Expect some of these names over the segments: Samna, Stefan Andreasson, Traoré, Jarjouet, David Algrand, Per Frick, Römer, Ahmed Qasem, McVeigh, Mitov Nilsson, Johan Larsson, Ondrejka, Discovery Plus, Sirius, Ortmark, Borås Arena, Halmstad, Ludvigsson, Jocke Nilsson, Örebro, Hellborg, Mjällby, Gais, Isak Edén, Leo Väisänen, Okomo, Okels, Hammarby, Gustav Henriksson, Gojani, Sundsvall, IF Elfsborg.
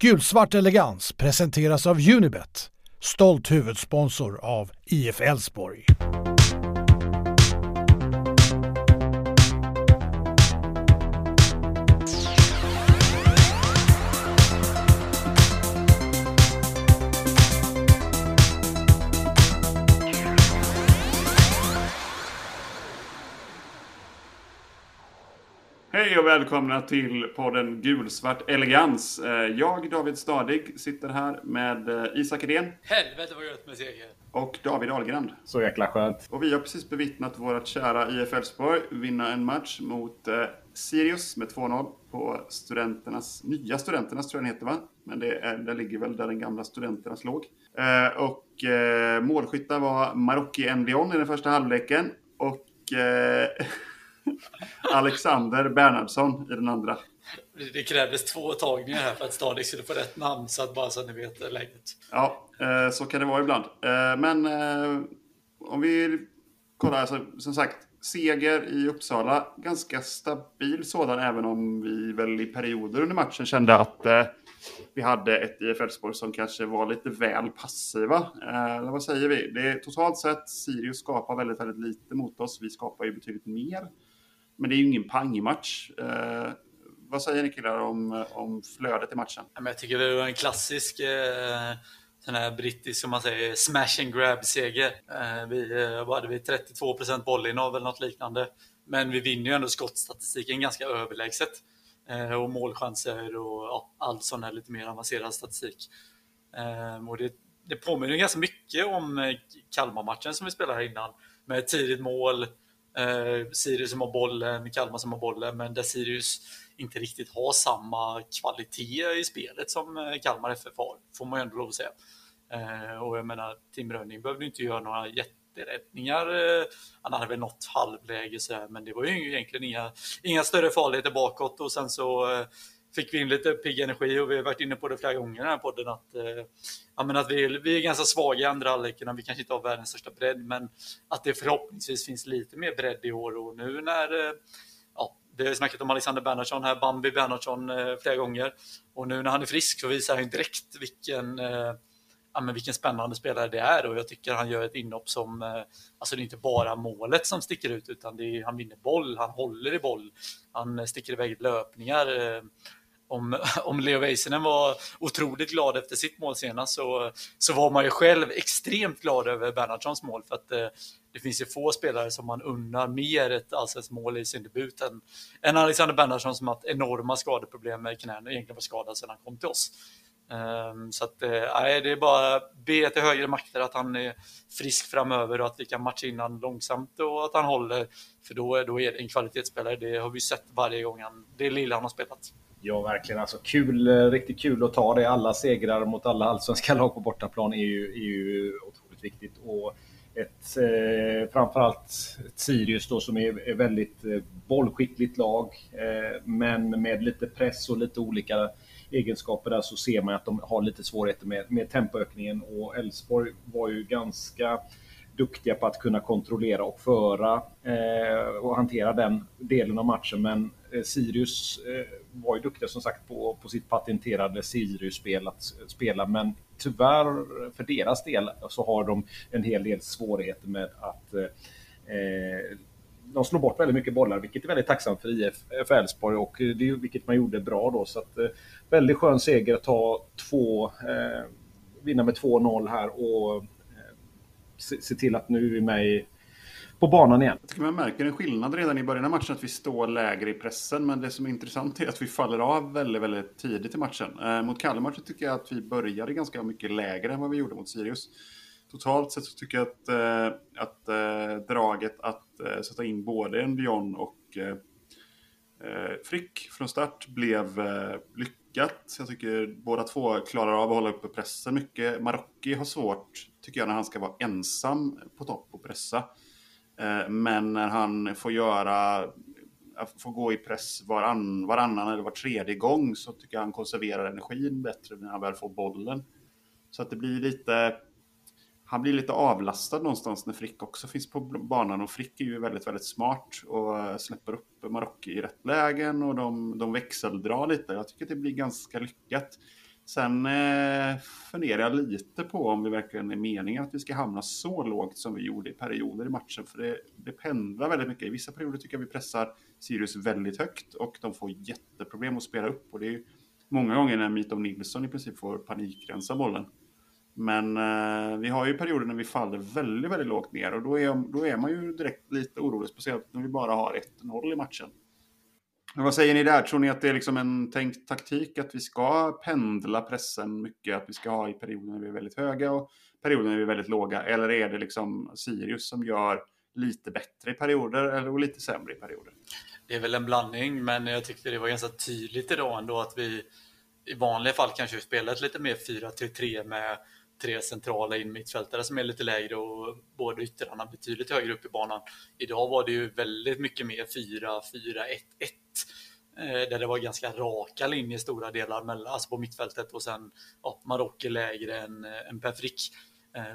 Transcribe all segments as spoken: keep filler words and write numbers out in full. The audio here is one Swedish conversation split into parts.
Gulsvart elegans presenteras av Unibet, stolt huvudsponsor av I F Elfsborg. Hej och välkomna till podden Gulsvart Elegans. Jag, David Stadig, sitter här med Isak Edén. Helvete vad gött med seger. Och David Algrand. Så jäkla skönt. Och vi har precis bevittnat vårt kära I F Elfsborg vinna en match mot Sirius med två noll på studenternas, nya studenternas tror jag den heter, va? Men det är, där ligger väl där den gamla studenternas låg. Och målskyttar var Marokhi N'Diaye i den första halvleken. Och... Alexander Bernhardsson i den andra. Det krävdes två tagningar här för att Stadig skulle få rätt namn, så att bara så att ni vet läget. Ja, så kan det vara ibland. Men om vi kollar, alltså, som sagt, seger i Uppsala, ganska stabil sådan, även om vi väl i perioder under matchen kände att vi hade ett I F Elfsborg som kanske var lite väl passiva. Eh, vad säger vi? Det är totalt sett, Sirius skapar väldigt, väldigt lite mot oss. Vi skapar ju betydligt mer. Men det är ju ingen pangmatch. Eh, vad säger ni killar om, om flödet i matchen? Jag tycker det var en klassisk eh, sån här brittisk, som man säger, smash and grab-seger. Eh, vi eh, hade vi trettiotvå procent bollinnehav eller något liknande. Men vi vinner ju ändå skottstatistiken ganska överlägset. Och målchanser och ja, allt sån här lite mer avancerad statistik. Ehm, och det, det påminner ganska mycket om Kalmar-matchen som vi spelade här innan. Med ett tidigt mål, eh, Sirius som har bollen, Kalmar som har bollen. Men där Sirius inte riktigt har samma kvalitet i spelet som Kalmar F F har, får man ju ändå lov att säga. Ehm, och jag menar, Tim Rönning behövde inte göra några jätte... Han hade väl något halvläge så här, men det var ju egentligen inga, inga större farligheter bakåt. Och sen så fick vi in lite pigg energi, och vi har varit inne på det flera gånger i den här podden att, ja, men att vi, vi är ganska svaga i andra halvleken. Vi kanske inte har världens största bredd, men att det förhoppningsvis finns lite mer bredd i år. Och nu när, ja, vi har snackat om Alexander Bernhardsson här, Bambi Bernhardsson flera gånger, och nu när han är frisk så visar han direkt vilken... Ja, men vilken spännande spelare det är, och jag tycker han gör ett inhopp som, alltså det är inte bara målet som sticker ut, utan det är, han vinner boll, han håller i boll, han sticker iväg löpningar. Om, om Leo Väisänen var otroligt glad efter sitt mål senast, så, så var man ju själv extremt glad över Bernhardssons mål, för att eh, det finns ju få spelare som man unnar mer ett allsvenskt mål i sin debut än, än Alexander Bernhardsson, som haft enorma skadeproblem med knäna, egentligen var skadad sedan han kom till oss. Um, så att, eh, det är bara be till högre makter att han är frisk framöver, och att vi kan matcha in han långsamt, och att han håller, för då, då är det en kvalitetsspelare. Det har vi sett varje gång han, det lilla han har spelat. Ja, verkligen, alltså kul, riktigt kul att ta det. Alla segrar mot alla allsvenska lag på bortaplan är ju, är ju otroligt viktigt. Och ett, eh, framförallt ett Sirius då, som är, är väldigt eh, bollskickligt lag, eh, men med lite press och lite olika egenskaper där, så ser man att de har lite svårigheter med, med tempoökningen. Och Elfsborg var ju ganska duktiga på att kunna kontrollera och föra eh, och hantera den delen av matchen. Men eh, Sirius eh, var ju duktiga som sagt på, på sitt patenterade Sirius-spel att spela. Men tyvärr för deras del så har de en hel del svårigheter med att... Eh, de slår bort väldigt mycket bollar, vilket är väldigt tacksamt för I F för Elfsborg, och det är vilket man gjorde bra då, så att eh, väldigt skön seger att ta två eh, vinna med två noll här, och eh, se, se till att nu är vi med på banan igen. Jag tycker man märker en skillnad redan i början av matchen, att vi står lägre i pressen, men det som är intressant är att vi faller av väldigt, väldigt tidigt i matchen. Eh, mot Kalmar så tycker jag att vi började ganska mycket lägre än vad vi gjorde mot Sirius. Totalt sett så tycker jag att, eh, att eh, draget att eh, sätta in både N'Diaye och eh, Frick från start blev eh, lyckat. Jag tycker båda två klarar av att hålla uppe pressen mycket. Marokhi har svårt, tycker jag, när han ska vara ensam på topp och pressa. Eh, men när han får göra, får gå i press varann, varannan eller var tredje gång, så tycker jag han konserverar energin bättre när han väl får bollen. Så att det blir lite... Han blir lite avlastad någonstans när Frick också finns på banan. Och Frick är ju väldigt, väldigt smart och släpper upp Marokhi i rätt lägen. Och de, de växeldrar lite. Jag tycker att det blir ganska lyckat. Sen eh, funderar jag lite på om det verkligen är meningen att vi ska hamna så lågt som vi gjorde i perioder i matchen. För det, det pendlar väldigt mycket. I vissa perioder tycker jag vi pressar Sirius väldigt högt och de får jätteproblem att spela upp. Och det är ju många gånger när Mitov Nilsson i princip får panikrensa bollen. Men eh, vi har ju perioder när vi faller väldigt, väldigt lågt ner. Och då är, då är man ju direkt lite orolig, speciellt när vi bara har ett noll i matchen. Men vad säger ni där? Tror ni att det är liksom en tänkt taktik att vi ska pendla pressen mycket? Att vi ska ha i perioder när vi är väldigt höga och perioder när vi är väldigt låga? Eller är det liksom Sirius som gör lite bättre i perioder eller lite sämre i perioder? Det är väl en blandning, men jag tyckte det var ganska tydligt idag ändå att vi i vanliga fall kanske spelat lite mer fyra tre tre med tre centrala inmittfältare som är lite lägre och båda ytterarna betydligt högre upp i banan. Idag var det ju väldigt mycket mer fyra fyra ett ett. Där det var ganska raka linjer stora delar mellan, alltså på mittfältet och sen ja, Marokhi lägre än, än Per Frick.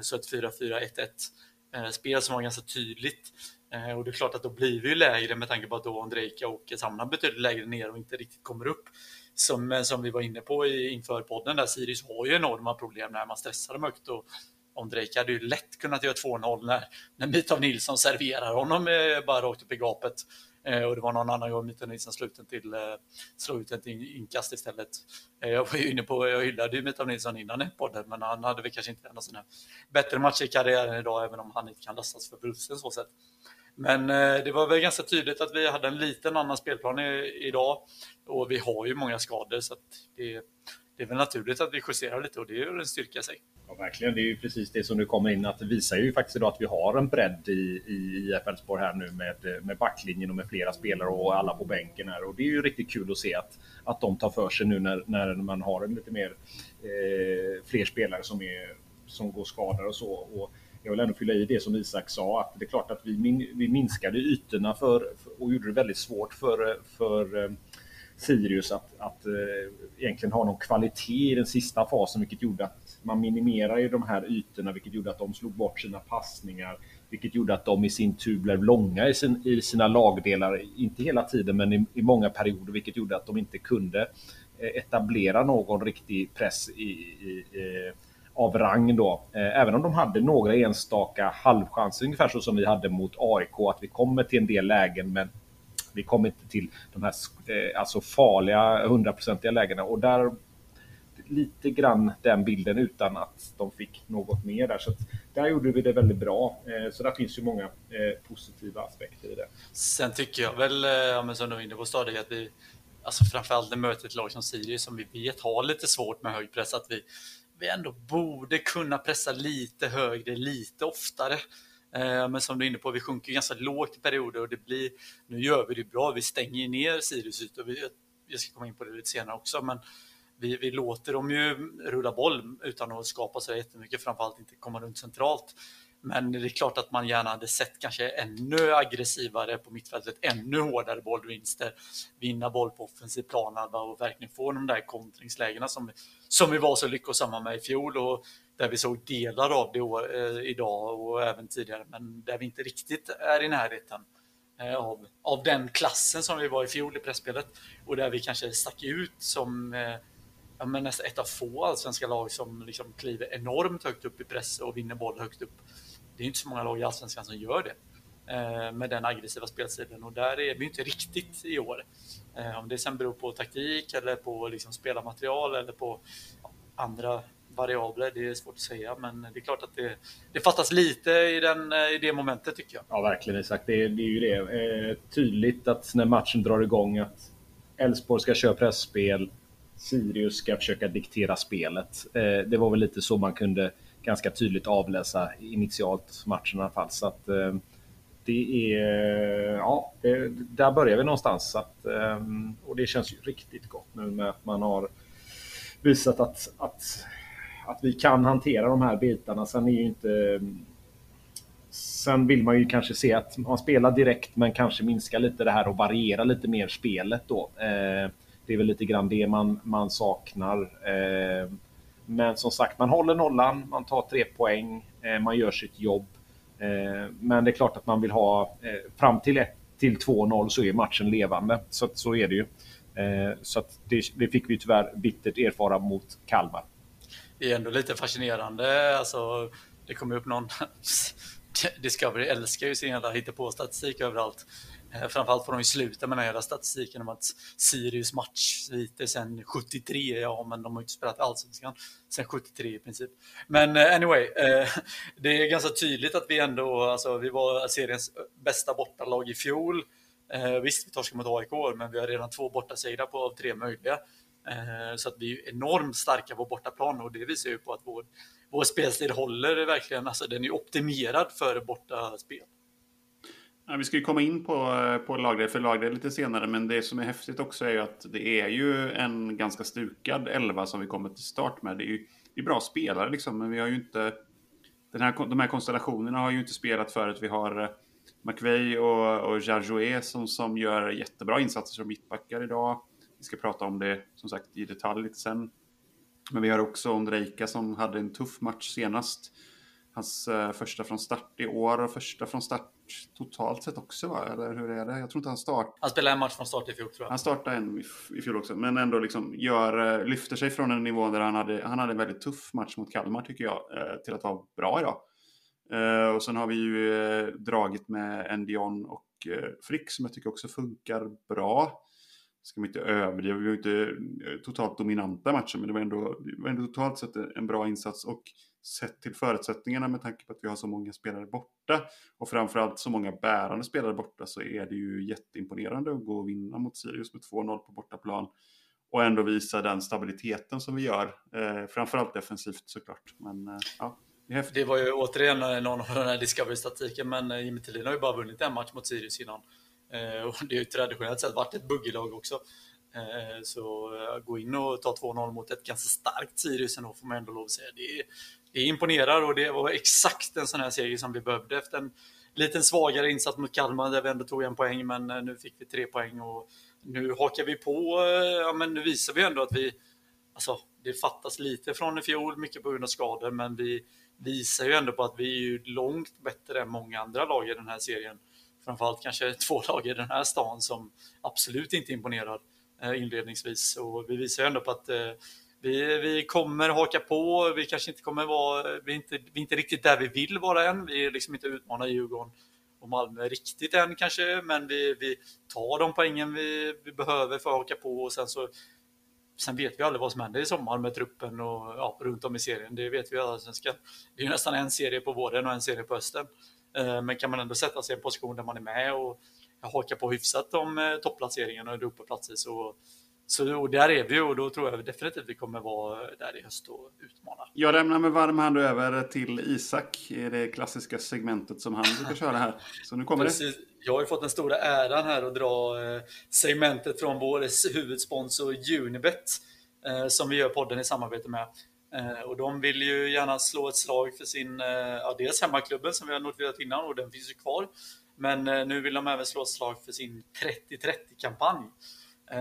Så ett fyra fyra ett ett spel som var ganska tydligt. Och det är klart att då blir vi ju lägre med tanke på att då Ondrejka och Samna betydligt lägre ner och inte riktigt kommer upp. Som, som vi var inne på i, inför podden där Sirius har ju enorma problem när man stressar dem högt. Och Ondrejka hade ju lätt kunnat göra två noll när, när Mitov Nilsson serverar honom bara rakt upp i gapet. Och det var någon annan gång Mitov Nilsson sluten till slog ut ett inkast istället. Jag var ju inne på, jag hyllade ju Mitov Nilsson innan i podden, men han hade väl kanske inte en sån här bättre match i karriären idag, även om han inte kan lastas för brusten så sätt. Men det var väl ganska tydligt att vi hade en liten annan spelplan i, idag och vi har ju många skador, så att det, det är väl naturligt att vi justerar lite och det är en styrka i sig. Ja, verkligen, det är ju precis det som du kommer in att visar ju faktiskt idag att vi har en bredd i, i I F Elfsborg här nu med, med backlinjen och med flera spelare och alla på bänken här, och det är ju riktigt kul att se att, att de tar för sig nu när, när man har en lite mer eh, fler spelare som, är, som går skador och så. Och jag vill ändå fylla i det som Isak sa, att det är klart att vi, min, vi minskade ytorna för, och gjorde det väldigt svårt för, för Sirius att, att egentligen ha någon kvalitet i den sista fasen, vilket gjorde att man minimerade ju de här ytorna, vilket gjorde att de slog bort sina passningar, vilket gjorde att de i sin tur blev långa i, sin, i sina lagdelar, inte hela tiden men i, i många perioder, vilket gjorde att de inte kunde etablera någon riktig press i, i, i av rang då, även om de hade några enstaka halvchanser ungefär så som vi hade mot A I K, att vi kommer till en del lägen men vi kommer inte till de här alltså farliga hundraprocentiga lägena, och där lite grann den bilden utan att de fick något mer där, så att där gjorde vi det väldigt bra, så där finns ju många positiva aspekter i det. Sen tycker jag väl, ja, som du var inne på Stadig, att vi alltså framförallt när mötet ett lag som Sirius som vi vet har lite svårt med hög press, att vi vi ändå borde kunna pressa lite högre, lite oftare. Eh, men som du är inne på, vi sjunker ganska lågt i perioder och det blir, nu gör vi det bra, vi stänger ner Sirius ut och vi, jag ska komma in på det lite senare också, men vi, vi låter dem ju rulla boll utan att skapa så jättemycket, framförallt inte komma runt centralt. Men det är klart att man gärna hade sett kanske ännu aggressivare på mittfältet, ännu hårdare bollvinster, vinna boll på offensiv plan och verkligen få de där kontringslägena som, som vi var så lyckosamma med i fjol och där vi såg delar av det år, eh, idag och även tidigare, men där vi inte riktigt är i närheten eh, av, av den klassen som vi var i fjol i pressspelet, och där vi kanske stack ut som... Eh, Ja, men nästan ett av få allsvenska lag som liksom kliver enormt högt upp i press och vinner boll högt upp. Det är inte så många lag i allsvenskan som gör det eh, med den aggressiva spelstilen, och där är vi inte riktigt i år. Eh, om det sen beror på taktik eller på liksom spelarmaterial eller på ja, andra variabler, det är svårt att säga, men det är klart att det, det fattas lite i, den, i det momentet tycker jag. Ja, verkligen exakt. Det, det är ju det. Eh, tydligt att när matchen drar igång att Elfsborg ska köra pressspel, Sirius ska försöka diktera spelet. Det var väl lite så man kunde ganska tydligt avläsa initialt matchen i alla fall. Så att det är, ja, där börjar vi någonstans. Så att, och det känns ju riktigt gott nu med att man har visat att, att, att vi kan hantera de här bitarna. Sen är ju inte... Sen vill man ju kanske se att man spelar direkt men kanske minskar lite det här och variera lite mer spelet då. Det är väl lite grann det man, man saknar. Eh, men som sagt, man håller nollan, man tar tre poäng, eh, man gör sitt jobb. Eh, men det är klart att man vill ha, eh, fram till ett till två noll så är matchen levande. Så, så är det ju. Eh, så att det, det fick vi tyvärr bittert erfara mot Kalmar. Det är ändå lite fascinerande. Alltså, det kommer upp någon... Discovery älskar ju sin jävla hittepå-statistik överallt. Framförallt får de ju sluta med den här statistiken om att Sirius matchsviter sen sjuttiotre, ja men de har ju inte spelat allsvenskan sen sjuttiotre i princip. Men anyway, eh, det är ganska tydligt att vi ändå, alltså vi var seriens bästa bortalag i fjol. Eh, visst, vi torskade mot A I K, men vi har redan två bortasegrar på av tre möjliga. Eh, så att vi är enormt starka på bortaplan, och det visar ju på att vår, vår spelstil håller verkligen, alltså den är optimerad för bortaspel. Ja, vi ska ju komma in på, på lagdel för lagdel lite senare, men det som är häftigt också är ju att det är ju en ganska stukad elva som vi kommer till start med. Det är ju det är bra spelare liksom, men vi har ju inte, den här, de här konstellationerna har ju inte spelat förut. Vi har McVeigh och, och Jarjouet som, som gör jättebra insatser som mittbackar idag. Vi ska prata om det som sagt i detalj lite sen. Men vi har också Ondrejka som hade en tuff match senast. Hans eh, första från start i år och första från start totalt sett också, va? Eller hur är det? Jag tror inte han startar. Han spelade en match från start i fjol, tror jag. Han startade en i fjol också, men ändå liksom gör, lyfter sig från en nivå där han hade, han hade en väldigt tuff match mot Kalmar, tycker jag, till att vara bra idag. Och sen har vi ju dragit med N'Diaye och Frick som jag tycker också funkar bra. Ska man inte överdriva, vi var inte totalt dominanta matcher, men det var ändå, det var ändå totalt sett en bra insats, och sett till förutsättningarna med tanke på att vi har så många spelare borta och framförallt så många bärande spelare borta, så är det ju jätteimponerande att gå och vinna mot Sirius med två noll på bortaplan och ändå visa den stabiliteten som vi gör, eh, framförallt defensivt såklart, men eh, ja. Det var ju återigen någon av den här Discovery-statistiken, men Jimmy Tillin har ju bara vunnit en match mot Sirius innan. Och det är ju traditionellt sett varit ett buggelag också. Så gå in och ta två noll mot ett ganska starkt Sirius ändå, får man ändå lov att säga. Det, det imponerar, och det var exakt en sån här serie som vi behövde efter en liten svagare insats mot Kalmar där vi ändå tog en poäng, men nu fick vi tre poäng och nu hakar vi på. Ja, men nu visar vi ändå att vi, alltså det fattas lite från i fjol, mycket på grund av skador, men vi visar ju ändå på att vi är ju långt bättre än många andra lag i den här serien. Framförallt kanske två lag i den här stan som absolut inte imponerar inledningsvis. Och vi visar ändå på att vi, vi kommer haka på. Vi kanske inte kommer vara, vi är inte, vi är inte riktigt där vi vill vara än. Vi är liksom inte utmanar Djurgården och Malmö riktigt än kanske. Men vi, vi tar de poängen vi, vi behöver för att haka på. Och sen, så, sen vet vi aldrig vad som händer i sommar med truppen och ja, runt om i serien. Det vet vi alla svenskar. Det är nästan en serie på våren och en serie på hösten. Men kan man ändå sätta sig i en position där man är med och hakar på hyfsat om topplaceringen och Europaplatser, så, så och där är vi, och då tror jag definitivt vi kommer vara där i höst och utmana. Jag lämnar med varm hand över till Isak i det klassiska segmentet som han brukar köra här. Så nu kommer precis. Det. Jag har ju fått den stora äran här att dra segmentet från vår huvudsponsor Unibet, som vi gör podden i samarbete med. Och de vill ju gärna slå ett slag för sin, ja, dels hemmaklubben som vi har noterat innan, och den finns ju kvar. Men nu vill de även slå ett slag för sin trettio trettio-kampanj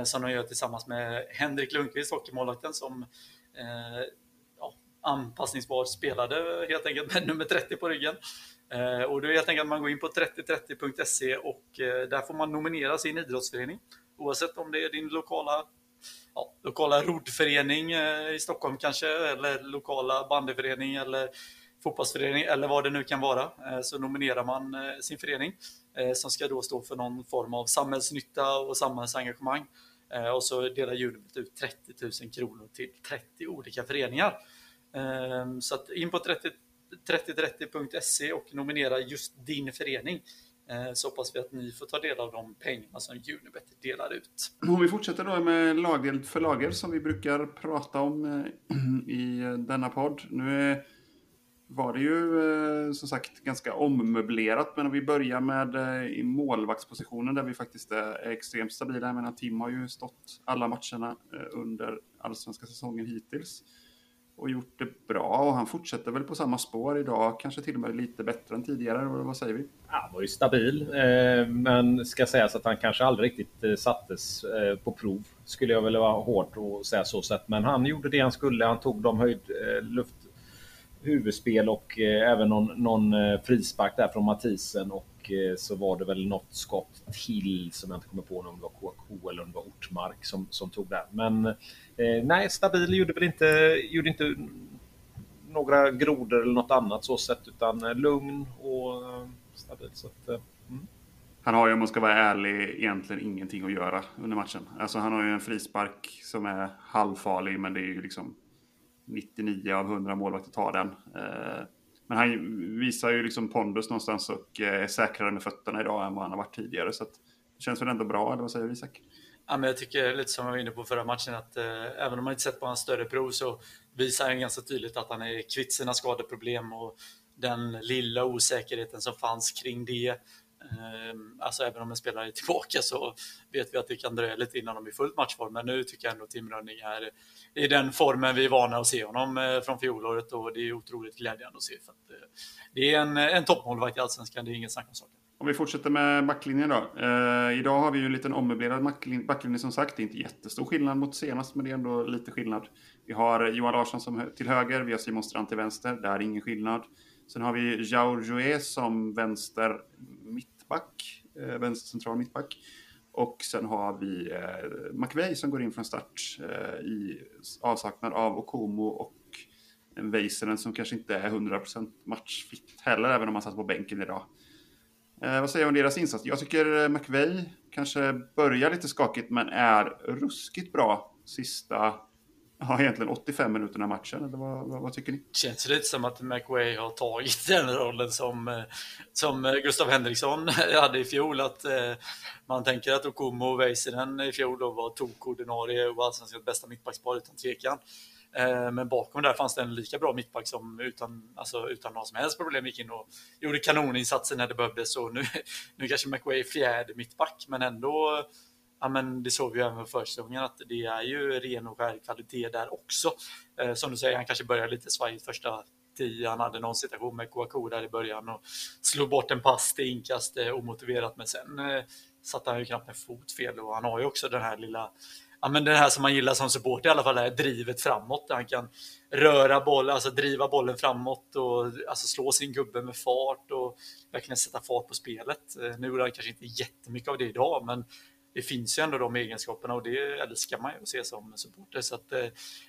som de gör tillsammans med Henrik Lundqvist, hockeymålvakten, som ja, anpassningsbart spelade helt enkelt med nummer trettio på ryggen. Och då är helt enkelt att man går in på trettio trettio punkt se och där får man nominera sin idrottsförening. Oavsett om det är din lokala... Ja, lokala rodförening i Stockholm kanske, eller lokala bandyförening eller fotbollsförening eller vad det nu kan vara, så nominerar man sin förening som ska då stå för någon form av samhällsnytta och samhällsengagemang, och så delar Unibet ut trettio tusen kronor till trettio olika föreningar. Så att in på trettio trettio punkt se och nominera just din förening. Så hoppas vi att ni får ta del av de pengarna som Unibet delar ut. Om vi fortsätter då med lagdel för lagdel som vi brukar prata om i denna podd. Nu var det ju som sagt ganska ommöblerat, men om vi börjar med i målvaktspositionen där vi faktiskt är extremt stabila. Jag menar, Tim har ju stått alla matcherna under allsvenska säsongen hittills och gjort det bra, och han fortsätter väl på samma spår idag, kanske till och med lite bättre än tidigare, vad säger vi? Han var ju stabil, eh, men ska sägas att han kanske aldrig riktigt eh, sattes eh, på prov, skulle jag väl vara hårt och säga så sätt, men han gjorde det han skulle, han tog de höjd eh, luft huvudspel och eh, även någon, någon eh, frispark där från Mathisen, och och så var det väl något skott till som jag inte kommer på om det var K K eller om det var Ortmark som, som tog det. Men eh, nej, Stabil gjorde väl inte, gjorde inte några grodor eller något annat så sett, utan lugn och stabil. Så att, eh, mm. Han har ju, om man ska vara ärlig, egentligen ingenting att göra under matchen. Alltså han har ju en frispark som är halvfarlig, men det är ju liksom nittionio av hundra målvakter tar den. Eh, Men han visar ju liksom pondus någonstans och är säkrare med fötterna idag än vad han har varit tidigare. Så att det känns väl ändå bra, eller vad säger Isak? Ja, men jag tycker lite som jag var inne på förra matchen att eh, även om man inte sett på hans större prov så visar han ganska tydligt att han är kvitt sina skadeproblem och den lilla osäkerheten som fanns kring det. Eh, alltså även om en spelare är tillbaka så vet vi att det kan dröja lite innan de är fullt matchform. Men nu tycker jag ändå att Tim Rönning är i den formen vi är vana att se honom från fjolåret, och det är otroligt glädjande att se för att det är en, en toppmålvakt i Allsvenskan, det är ingen snack om saken. Om vi fortsätter med backlinjen då. Eh, idag har vi ju en liten ommöblerad backlinje, backlinje som sagt. Det är inte jättestor skillnad mot senast, men det är ändå lite skillnad. Vi har Johan Larsson som till höger, vi har Simon Strand till vänster, där är ingen skillnad. Sen har vi Jaurjoué som vänster mittback, eh, vänster central mittback. Och sen har vi eh, McVeigh som går in från start eh, i avsaknad av Okomo och en Väisänen som kanske inte är hundra procent matchfitt heller, även om han satt på bänken idag. Eh, vad säger du om deras insats? Jag tycker McVeigh kanske börjar lite skakigt men är ruskigt bra sista, ja, egentligen åttiofem minuterna av matchen. Eller vad, vad, vad tycker ni? Känns lite som att McVeigh har tagit den rollen som, som Gustav Henriksson hade i fjol. Att eh, man tänker att Okomo och Väisänen i fjol då var tokordinarie och var allsvenskans bästa mittbackspar utan tvekan. Eh, men bakom där fanns det en lika bra mittback som utan, alltså, utan någon som helst problem gick in och gjorde kanoninsatser när det behövdes. Så nu, nu kanske McVeigh fjärde mittback, men ändå... Ja, men det såg vi ju även för säsongen att det är ju ren och skär kvalitet där också. Eh, som du säger, han kanske började lite svajigt första tio. Han hade någon situation med Kouakou där i början och slog bort en pass till inkast eh, omotiverat. Men sen eh, satte han ju knappt en fot fel, och han har ju också den här lilla... Ja, men den här som man gillar som support i alla fall är drivet framåt. Där han kan röra bollen, alltså driva bollen framåt och alltså slå sin gubbe med fart och verkligen sätta fart på spelet. Eh, nu är det kanske inte jättemycket av det idag, men det finns ju ändå de egenskaperna och det älskar man ju att se som supporter. Så att,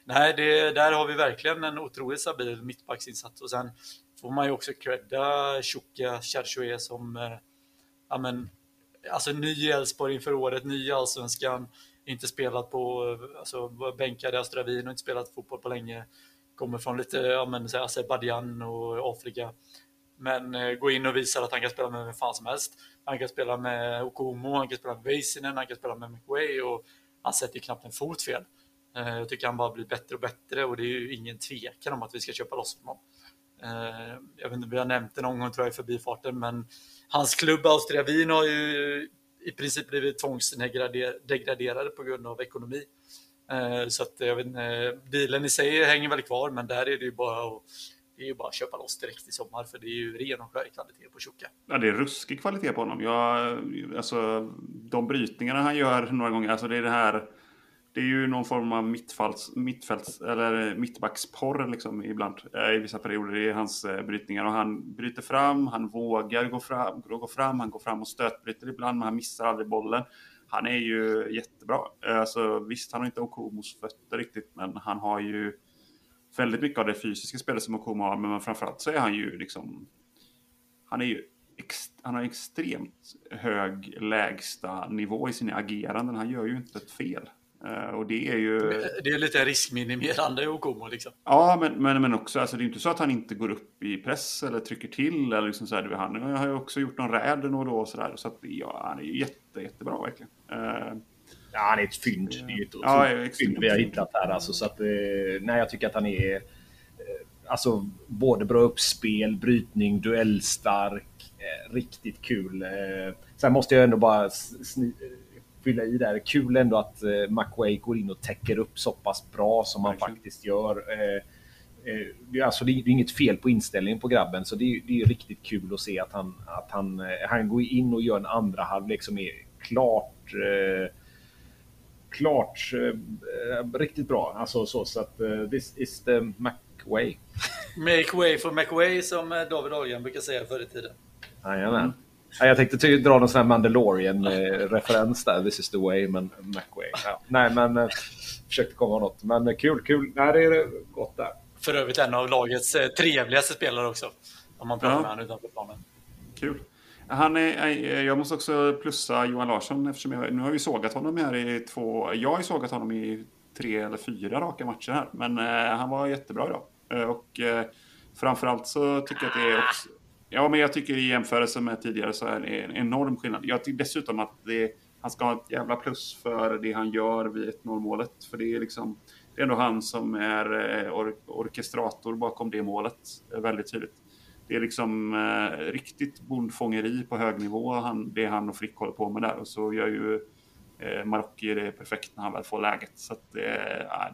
nej, det, där har vi verkligen en otroligt stabil mittbacksinsats. Och sen får man ju också credda Tjocka Kärchoe som eh, amen, alltså, ny i Elfsborg inför året, ny i Allsvenskan. Inte spelat på, alltså, bänkade Östra Wien och inte spelat fotboll på länge. Kommer från lite Azerbajdzjan och Afrika. Men eh, gå in och visar att han kan spela med vem fan som helst. Han kan spela med Okomo, han kan spela med Väisänen, han kan spela med McVeigh, och han sätter ju knappt en fot fel. Eh, jag tycker han bara blir bättre och bättre, och det är ju ingen tvekan om att vi ska köpa loss honom. Eh, jag vet inte om vi har nämnt det någon gång, tror jag, i förbifarten, men hans klubb Austria Wien har ju i princip blivit tvångsdegraderade på grund av ekonomi. Eh, så att jag vet inte, bilen i sig hänger väl kvar, men där är det ju bara att... Det är ju bara att köpa loss direkt i sommar, för det är ju ren och skär kvalitet på Tjocka. Ja, det är ruskig kvalitet på honom. Jag, alltså, de brytningarna han gör några gånger, alltså det är det här, det är ju någon form av mittfälts, mittfälts eller mittbacksporr liksom ibland, i vissa perioder. Det är hans brytningar, och han bryter fram, han vågar gå fram, gå fram, han går fram och stötbryter ibland, men han missar aldrig bollen. Han är ju jättebra. Alltså, visst, han har inte Okomos fötter riktigt, men han har ju väldigt mycket av det fysiska spelet som Okomo har, men framförallt så är han ju liksom, han är ju ex, han har extremt hög lägsta nivå i sina ageranden. Han gör ju inte ett fel. Uh, och det är ju... Det är lite riskminimerande Okomo liksom. Ja, men, men, men också, alltså, det är ju inte så att han inte går upp i press eller trycker till eller liksom så här, det han har ju också gjort någon räd och då och så där. Så att, ja, han är ju jätte, jättebra verkligen. Uh, Ja, han är ett fynd. Det är ju ett ja, fynd vi har hittat här. Alltså, så att, nej, jag tycker att han är alltså, både bra uppspel, brytning, duellstark, riktigt kul. Sen måste jag ändå bara sni- fylla i där. Kul ändå att McVeigh går in och täcker upp så pass bra som han faktiskt gör. Alltså, det är inget fel på inställningen på grabben, så det är, det är riktigt kul att se att han, att han, han går in och gör en andra halvlek som är klart... klart eh, riktigt bra, alltså, så, så att uh, this is the McVeigh. McVeigh för McVeigh, som David Algrand brukar säga förr i tiden. Jajamän. Ja, jag tänkte ty- dra någon sån här Mandalorian-referens där, this is the way, men McVeigh. Ja. Nej, men eh, försökte komma något. Men kul, kul. Nej, det är gott där. För övrigt en av lagets eh, trevligaste spelare också, om man pratar ja. med honom utanför planen. Kul. Han är, jag måste också plussa Johan Larsson, eftersom jag, nu har vi sågat honom här i två... Jag har ju sågat honom i tre eller fyra raka matcher här, men eh, han var jättebra idag. Eh, och eh, framförallt så tycker jag att det är också... Ja, men jag tycker i jämförelse med tidigare så är det en enorm skillnad. Jag tycker dessutom att det, han ska ha ett jävla plus för det han gör vid ett nollmålet. För det är liksom, det är ändå han som är or- orkestrator bakom det målet väldigt tydligt. Det är liksom eh, riktigt bondfångeri på hög nivå, han, det han och Frick håller på med där. Och så gör ju eh, Marokhi det perfekt när han väl får läget. Så att, eh,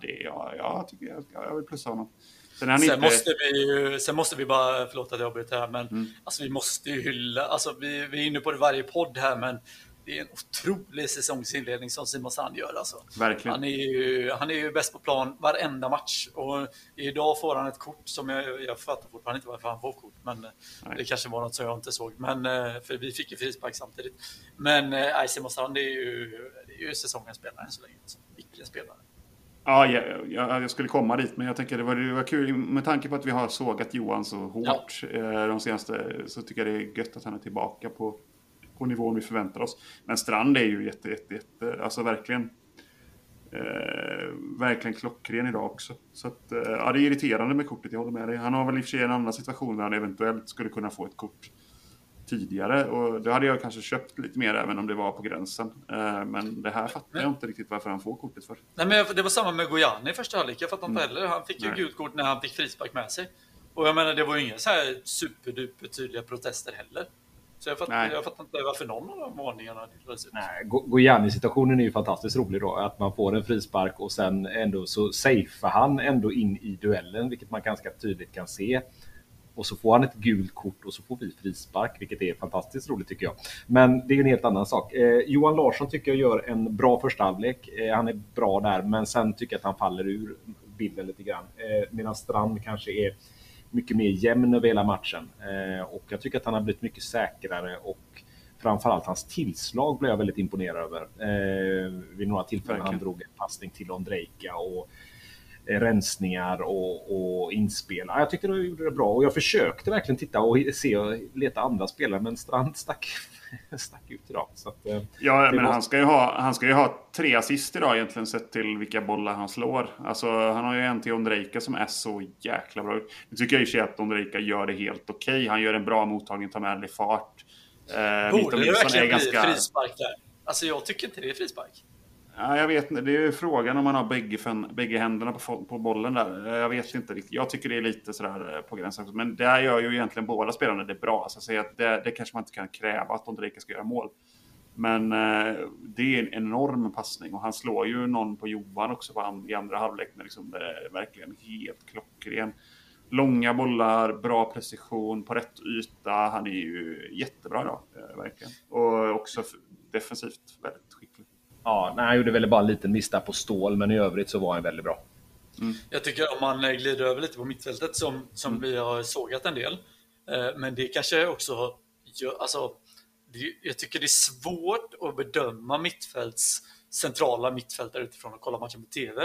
det, ja, jag tycker jag, jag vill plussa honom. Sen, sen, inte... måste vi ju, sen måste vi bara, förlåt att jag bryter här, men mm. alltså, vi måste ju hylla, alltså, vi, vi är inne på det varje podd här, men det är en otrolig säsongsinledning som Simon Strand gör. Alltså. Verkligen. Han är ju, han är ju bäst på plan varenda match, och idag får han ett kort som jag, jag fattar fortfarande inte varför han får kort, men nej. Det kanske var något som jag inte såg, men, för vi fick ju frispark samtidigt. Men nej, Simon Strand är ju, det är ju säsongens spelare så länge, alltså. Vilken spelare. Ja, jag, jag, jag skulle komma dit, men jag tänker det var, det var kul med tanke på att vi har sågat Johan så hårt ja. de senaste, så tycker jag det är gött att han är tillbaka på, på nivån vi förväntar oss. Men Strand är ju jätte, jätte, jätte alltså verkligen eh, verkligen klockren idag också. Så att, eh, ja, det är irriterande med kortet, jag håller med dig. Han har väl i och för sig en annan situation där han eventuellt skulle kunna få ett kort tidigare, och då hade jag kanske köpt lite mer även om det var på gränsen, men det här fattar men, jag inte riktigt varför han får kortet för. Nej, men det var samma med Gojani i första halvlek, jag fattar inte mm. heller, han fick ju gult kort när han fick frispark med sig, och jag menar det var ju inga så här superduper tydliga protester heller, så jag fattar, jag fattar inte varför någon av de varningarna. Nej, Gojani-situationen är ju fantastiskt rolig då, att man får en frispark och sen ändå så safear han ändå in i duellen, vilket man ganska tydligt kan se. Och så får han ett gult kort och så får vi frispark, vilket är fantastiskt roligt tycker jag. Men det är en helt annan sak. Eh, Johan Larsson tycker jag gör en bra första halvlek. Eh, han är bra där, men sen tycker jag att han faller ur bilden lite grann. Eh, medan Strand kanske är mycket mer jämn över hela matchen. Eh, och jag tycker att han har blivit mycket säkrare, och framförallt hans tillslag blev jag väldigt imponerad över. Eh, vid några tillfällen han drog en passning till Ondrejka och rensningar och, och inspel. Ja, jag tyckte de gjorde det bra, och jag försökte verkligen titta och se och leta andra spelare, men Strand stack, stack ut idag. Så att, ja, men måste... han, ska ju ha, han ska ju ha tre assist idag egentligen sett till vilka bollar han slår. Alltså, han har ju en till Ondrejka som är så jäkla bra. Nu tycker jag ju att Ondrejka gör det helt okej. Okay. Han gör en bra mottagning, tar med en i fart. Eh, Borde det verkligen bli ganska... frispark där? Alltså jag tycker inte det är frispark. Ja, jag vet inte. Det är ju frågan om man har bägge, bägge händerna på, på bollen där. Jag vet inte riktigt. Jag tycker det är lite sådär på gränsen. Men där gör ju egentligen båda spelarna det bra. Så jag säger att det, det kanske man inte kan kräva att Ondrejka ska göra mål. Men eh, det är en enorm passning. Och han slår ju någon på Johan också på and, i andra halvlek. Liksom, det är verkligen helt klockren. Långa bollar, bra precision, på rätt yta. Han är ju jättebra idag, eh, verkligen. Och också defensivt väldigt skicklig. Ja, nej, han gjorde väl bara en liten miss där på stål, men i övrigt så var han väldigt bra. Mm. Jag tycker om man glider över lite på mittfältet som, som mm. vi har sågat en del. Eh, men det kanske också gör, alltså, det, jag tycker det är svårt att bedöma mittfälts, centrala mittfältare utifrån att kolla matchen på T V.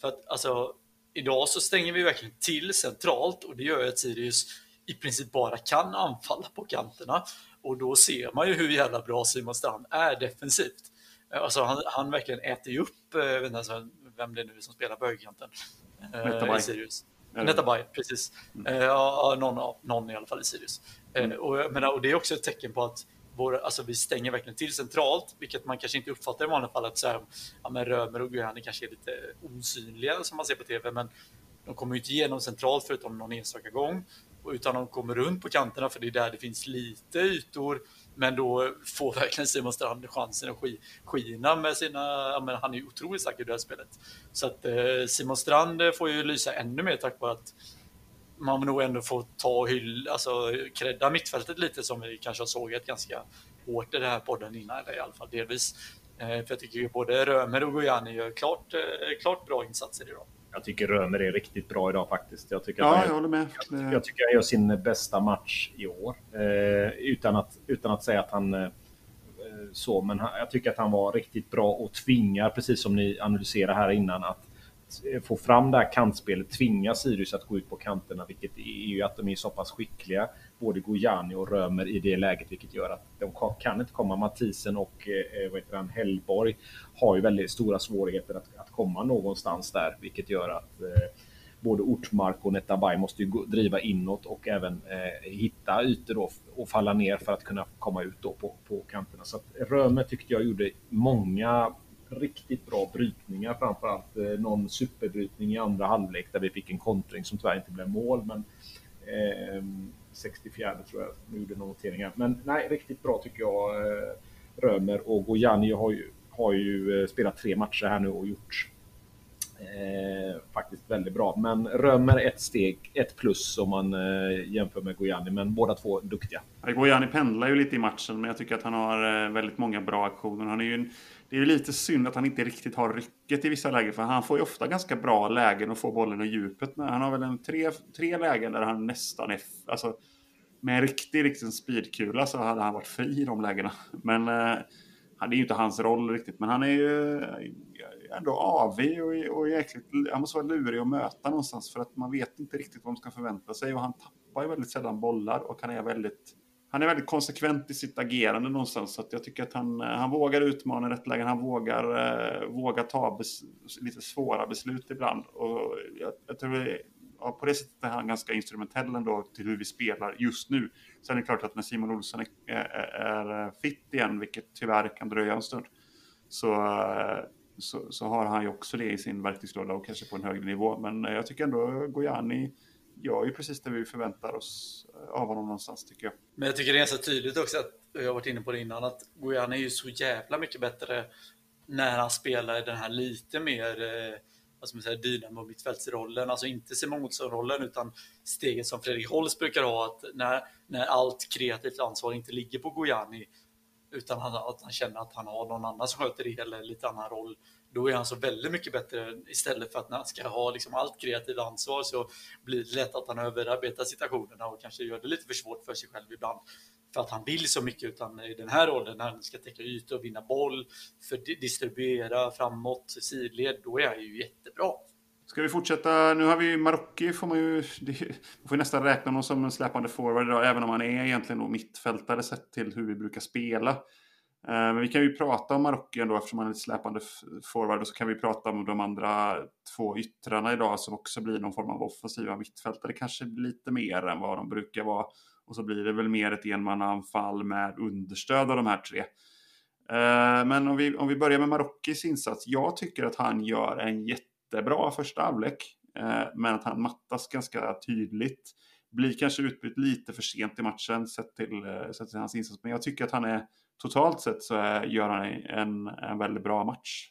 För att alltså, idag så stänger vi verkligen till centralt, och det gör ju att Sirius i princip bara kan anfalla på kanterna. Och då ser man ju hur jävla bra Simon Strand är defensivt. Alltså han, han verkligen äter ju upp eh, alltså, vem det är nu som spelar på högerkanten eh, i Sirius. N'Diaye, precis. Mm. Eh, någon, någon i alla fall i Sirius. Eh, mm. och, men, och det är också ett tecken på att vår, alltså, vi stänger verkligen till centralt, vilket man kanske inte uppfattar i vanliga fall. Att så här, ja, men Römer och Gojani kanske är lite osynliga som man ser på T V, men de kommer ju inte igenom centralt förutom någon enstaka gång. Utan de kommer runt på kanterna, för det är där det finns lite ytor. Men då får verkligen Simon Strand chansen att skina med sina... Ja, men han är ju otroligt säker i det här spelet. Så att eh, Simon Strand får ju lysa ännu mer tack vare att man nog ändå får ta hyll... Alltså krädda mittfältet lite, som vi kanske har sågat ganska hårt i den här podden innan. Eller i alla fall delvis. Eh, för jag tycker ju både Römer och Gojani gör klart, eh, klart bra insatser idag. Jag tycker Römer är riktigt bra idag faktiskt. Jag tycker, ja, att han, jag håller med. Jag, jag tycker han gör sin bästa match i år. Eh, utan, att, utan att säga att han... Eh, så, men han, jag tycker att han var riktigt bra och tvingar, precis som ni analyserar här innan, att få fram det här kantspelet, tvinga Sirius att gå ut på kanterna, vilket är ju att de är så pass skickliga, både Gojani och Römer i det läget, vilket gör att de kan inte komma. Mathisen och eh, vad heter han, Hellborg har ju väldigt stora svårigheter att, att komma någonstans där, vilket gör att eh, både Ortmark och N'Diaye måste ju gå, driva inåt och även eh, hitta ytor då, och falla ner för att kunna komma ut då på, på kanterna. Så att Römer tyckte jag gjorde många riktigt bra brytningar, framförallt eh, någon superbrytning i andra halvlek där vi fick en kontring som tyvärr inte blev mål, men eh, sextiofyra tror jag, nu gjorde någon notering här. Men nej, riktigt bra tycker jag eh, Römer, och Gojani har ju, har ju spelat tre matcher här nu och gjort eh, faktiskt väldigt bra, men Römer ett steg, ett plus om man eh, jämför med Gojani, men båda två duktiga. Gojani pendlar ju lite i matchen, men jag tycker att han har eh, väldigt många bra aktioner. Han är ju en Det är ju lite synd att han inte riktigt har rycket i vissa lägen, för han får ju ofta ganska bra lägen och får bollen i djupet. Han har väl en tre, tre lägen där han nästan är... Alltså, med en riktig, riktig speedkula så hade han varit fri i de lägena. Men eh, det är ju inte hans roll riktigt. Men han är ju ändå avig och, och jäkligt, han måste vara lurig att möta någonstans, för att man vet inte riktigt vad de ska förvänta sig. Och han tappar ju väldigt sällan bollar, och han är väldigt... Han är väldigt konsekvent i sitt agerande någonstans, så att jag tycker att han, han vågar utmana rätt lägen, han vågar, eh, vågar ta bes, lite svåra beslut ibland, och jag, jag tror, ja, på det sättet är han ganska instrumentell ändå till hur vi spelar just nu. Sen är det klart att när Simon Olsson är, är, är fit igen, vilket tyvärr kan dröja en stund, så, så, så har han ju också det i sin verktygslåda och kanske på en högre nivå, men jag tycker ändå Gojani... Jag är ju precis det vi förväntar oss av honom någonstans, tycker jag. Men jag tycker det är så tydligt också, att jag har varit inne på det innan, att Gojani är ju så jävla mycket bättre när han spelar den här lite mer, vad ska man säga, dynamo- och mittfältsrollen. Alltså inte Simon Olsson-rollen, utan steget som Fredrik Holst brukar ha, att när, när allt kreativt ansvar inte ligger på Gojani, utan han, att han känner att han har någon annan som sköter det, eller lite annan roll. Då är han så väldigt mycket bättre, istället för att när han ska ha liksom allt kreativt ansvar så blir det lätt att han överarbetar situationerna och kanske gör det lite för svårt för sig själv ibland, för att han vill så mycket. Utan i den här rollen, när han ska täcka ytor och vinna boll, för distribuera framåt, sidled, då är han ju jättebra. Ska vi fortsätta? Nu har vi ju Marokhi, får man ju det, man får nästan räkna honom som en släpande forward idag, även om han är egentligen mittfältare sett till hur vi brukar spela. Men vi kan ju prata om Marokhi ändå, eftersom han är lite släpande forward, och så kan vi prata om de andra två yttrarna idag som också blir någon form av offensiva mittfältare, kanske lite mer än vad de brukar vara, och så blir det väl mer ett enmananfall med understöd av de här tre. Men om vi, om vi börjar med Marokhis insats, jag tycker att han gör en jättebra första halvlek, men att han mattas ganska tydligt, blir kanske utbytt lite för sent i matchen sett till, sett till hans insats, men jag tycker att han är totalt sett så gör han en, en väldigt bra match.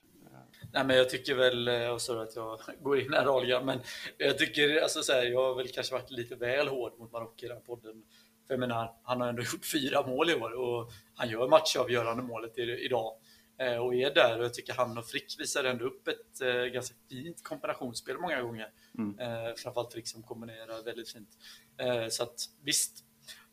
Nej, men jag tycker väl, och så att jag går in här Ralga, men jag tycker, alltså så här, jag har väl kanske varit lite väl hård mot Marokhi i den podden. För jag menar, han har ändå gjort fyra mål i år och han gör matchavgörande målet idag och är där, och jag tycker han och Frick visar ändå upp ett ganska fint kombinationsspel många gånger. Mm. Framförallt Frick som kombinerar väldigt fint. Så att visst,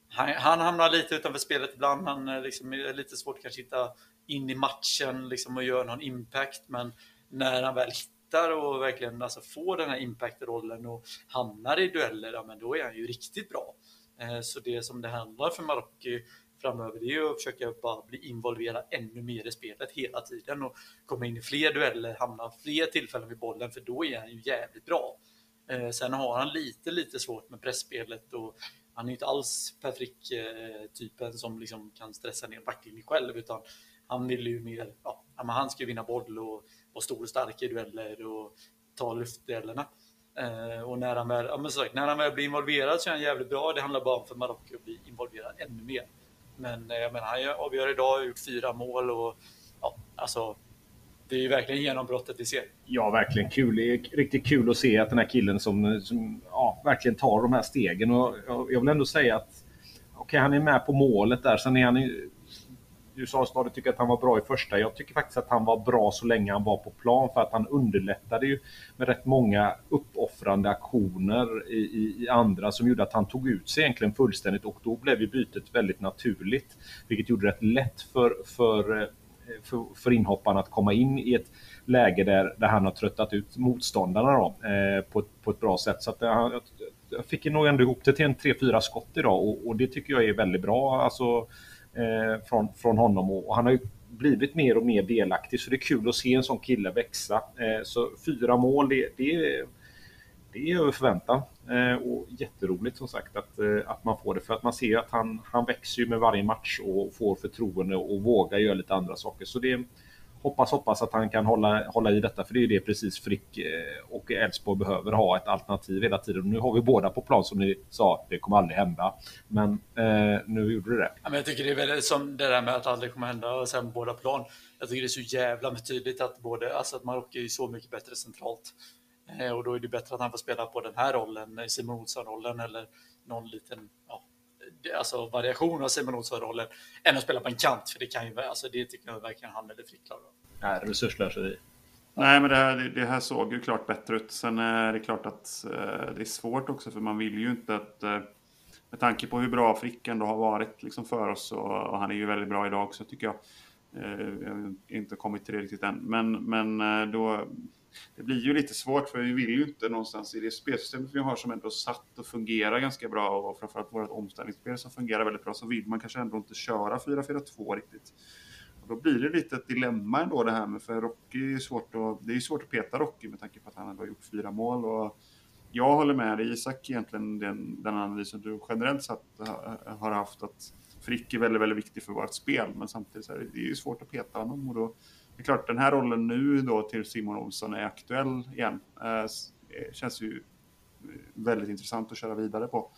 Han, han hamnar lite utanför spelet ibland. Han liksom är lite svårt kanske att hitta in i matchen liksom, och göra någon impact. Men när han väl hittar och verkligen alltså, får den här impact-rollen och hamnar i dueller, ja, men då är han ju riktigt bra. Eh, så det som det handlar för Marokhi framöver, det är ju att försöka bara bli involverad ännu mer i spelet hela tiden och komma in i fler dueller, hamna fler tillfällen vid bollen, för då är han ju jävligt bra. Eh, sen har han lite, lite svårt med pressspelet, och han är inte alls Per Frick-typen som liksom kan stressa ner backlinjen själv, utan han vill ju mer, ja, han ska ju vinna boll och vara stor och stark i dueller och ta luftduellerna. Eh, och när han, väl, ja, men sagt, när han väl blir involverad så är han jävligt bra. Det handlar bara om för Marokhi att bli involverad ännu mer. Men jag menar, han avgör idag, har gjort fyra mål och ja, alltså... Det är ju verkligen genombrottet vi ser. Ja, verkligen kul. Det är riktigt kul att se att den här killen som, som ja, verkligen tar de här stegen. Och jag vill ändå säga att okej, okay, han är med på målet där. Sen är han du sa att du tycker att han var bra i första. Jag tycker faktiskt att han var bra så länge han var på plan, för att han underlättade ju med rätt många uppoffrande aktioner i, i, i andra som gjorde att han tog ut sig egentligen fullständigt, och då blev ju bytet väldigt naturligt, vilket gjorde det lätt för, för, för, för inhopparna att komma in i ett läge där, där han har tröttat ut motståndarna då, eh, på, på ett bra sätt. Så att han jag fick nog ändå ihop det till en tre fyra skott idag, och, och det tycker jag är väldigt bra alltså, eh, från, från honom, och, och han har ju blivit mer och mer delaktig, så det är kul att se en sån kille växa. Eh, så fyra mål, det, det, det är över förväntan, eh, och jätteroligt som sagt att, eh, att man får det, för att man ser att han, han växer ju med varje match och får förtroende och vågar göra lite andra saker, så det Hoppas, hoppas att han kan hålla, hålla i detta, för det är ju det precis Frick och Elfsborg behöver, ha ett alternativ hela tiden. Nu har vi båda på plan, som ni sa, det kommer aldrig hända, men eh, nu gjorde du det. Ja, men jag tycker det är väl som det där med att aldrig kommer hända och sen båda plan. Jag tycker det är så jävla tydligt att både, alltså att Marokhi är ju så mycket bättre centralt, eh, och då är det bättre att han får spela på den här rollen, Simon Olsson-rollen, eller någon liten, ja, alltså variation av Simon Olsson-rollen, än att spela på en kant, för det kan ju, alltså det tycker jag verkligen han eller Frick klarar. Nej, resurslöseri. Nej, men det här, det här såg ju klart bättre ut. Sen är det klart att eh, det är svårt också, för man vill ju inte att eh, med tanke på hur bra Frick ändå har varit liksom för oss, och, och han är ju väldigt bra idag också tycker jag. Eh, jag har inte kommit till det riktigt än, men, men eh, då det blir ju lite svårt, för vi vill ju inte någonstans i det spelsystemet vi har som ändå satt och fungerar ganska bra, och framförallt vårt omställningsspel som fungerar väldigt bra, så vill man kanske ändå inte köra fyra fyra två riktigt. Då blir det lite ett dilemma ändå det här med, för Rocky är svårt att, det är ju svårt att peta Rocky med tanke på att han har gjort fyra mål, och jag håller med dig Isak egentligen, den, den analysen du generellt sett har haft, att Frick är väldigt, väldigt viktig för vårt spel, men samtidigt så är det, det är ju svårt att peta honom, och då det är klart den här rollen nu då till Simon Olsson är aktuell igen, eh, känns ju väldigt intressant att köra vidare på,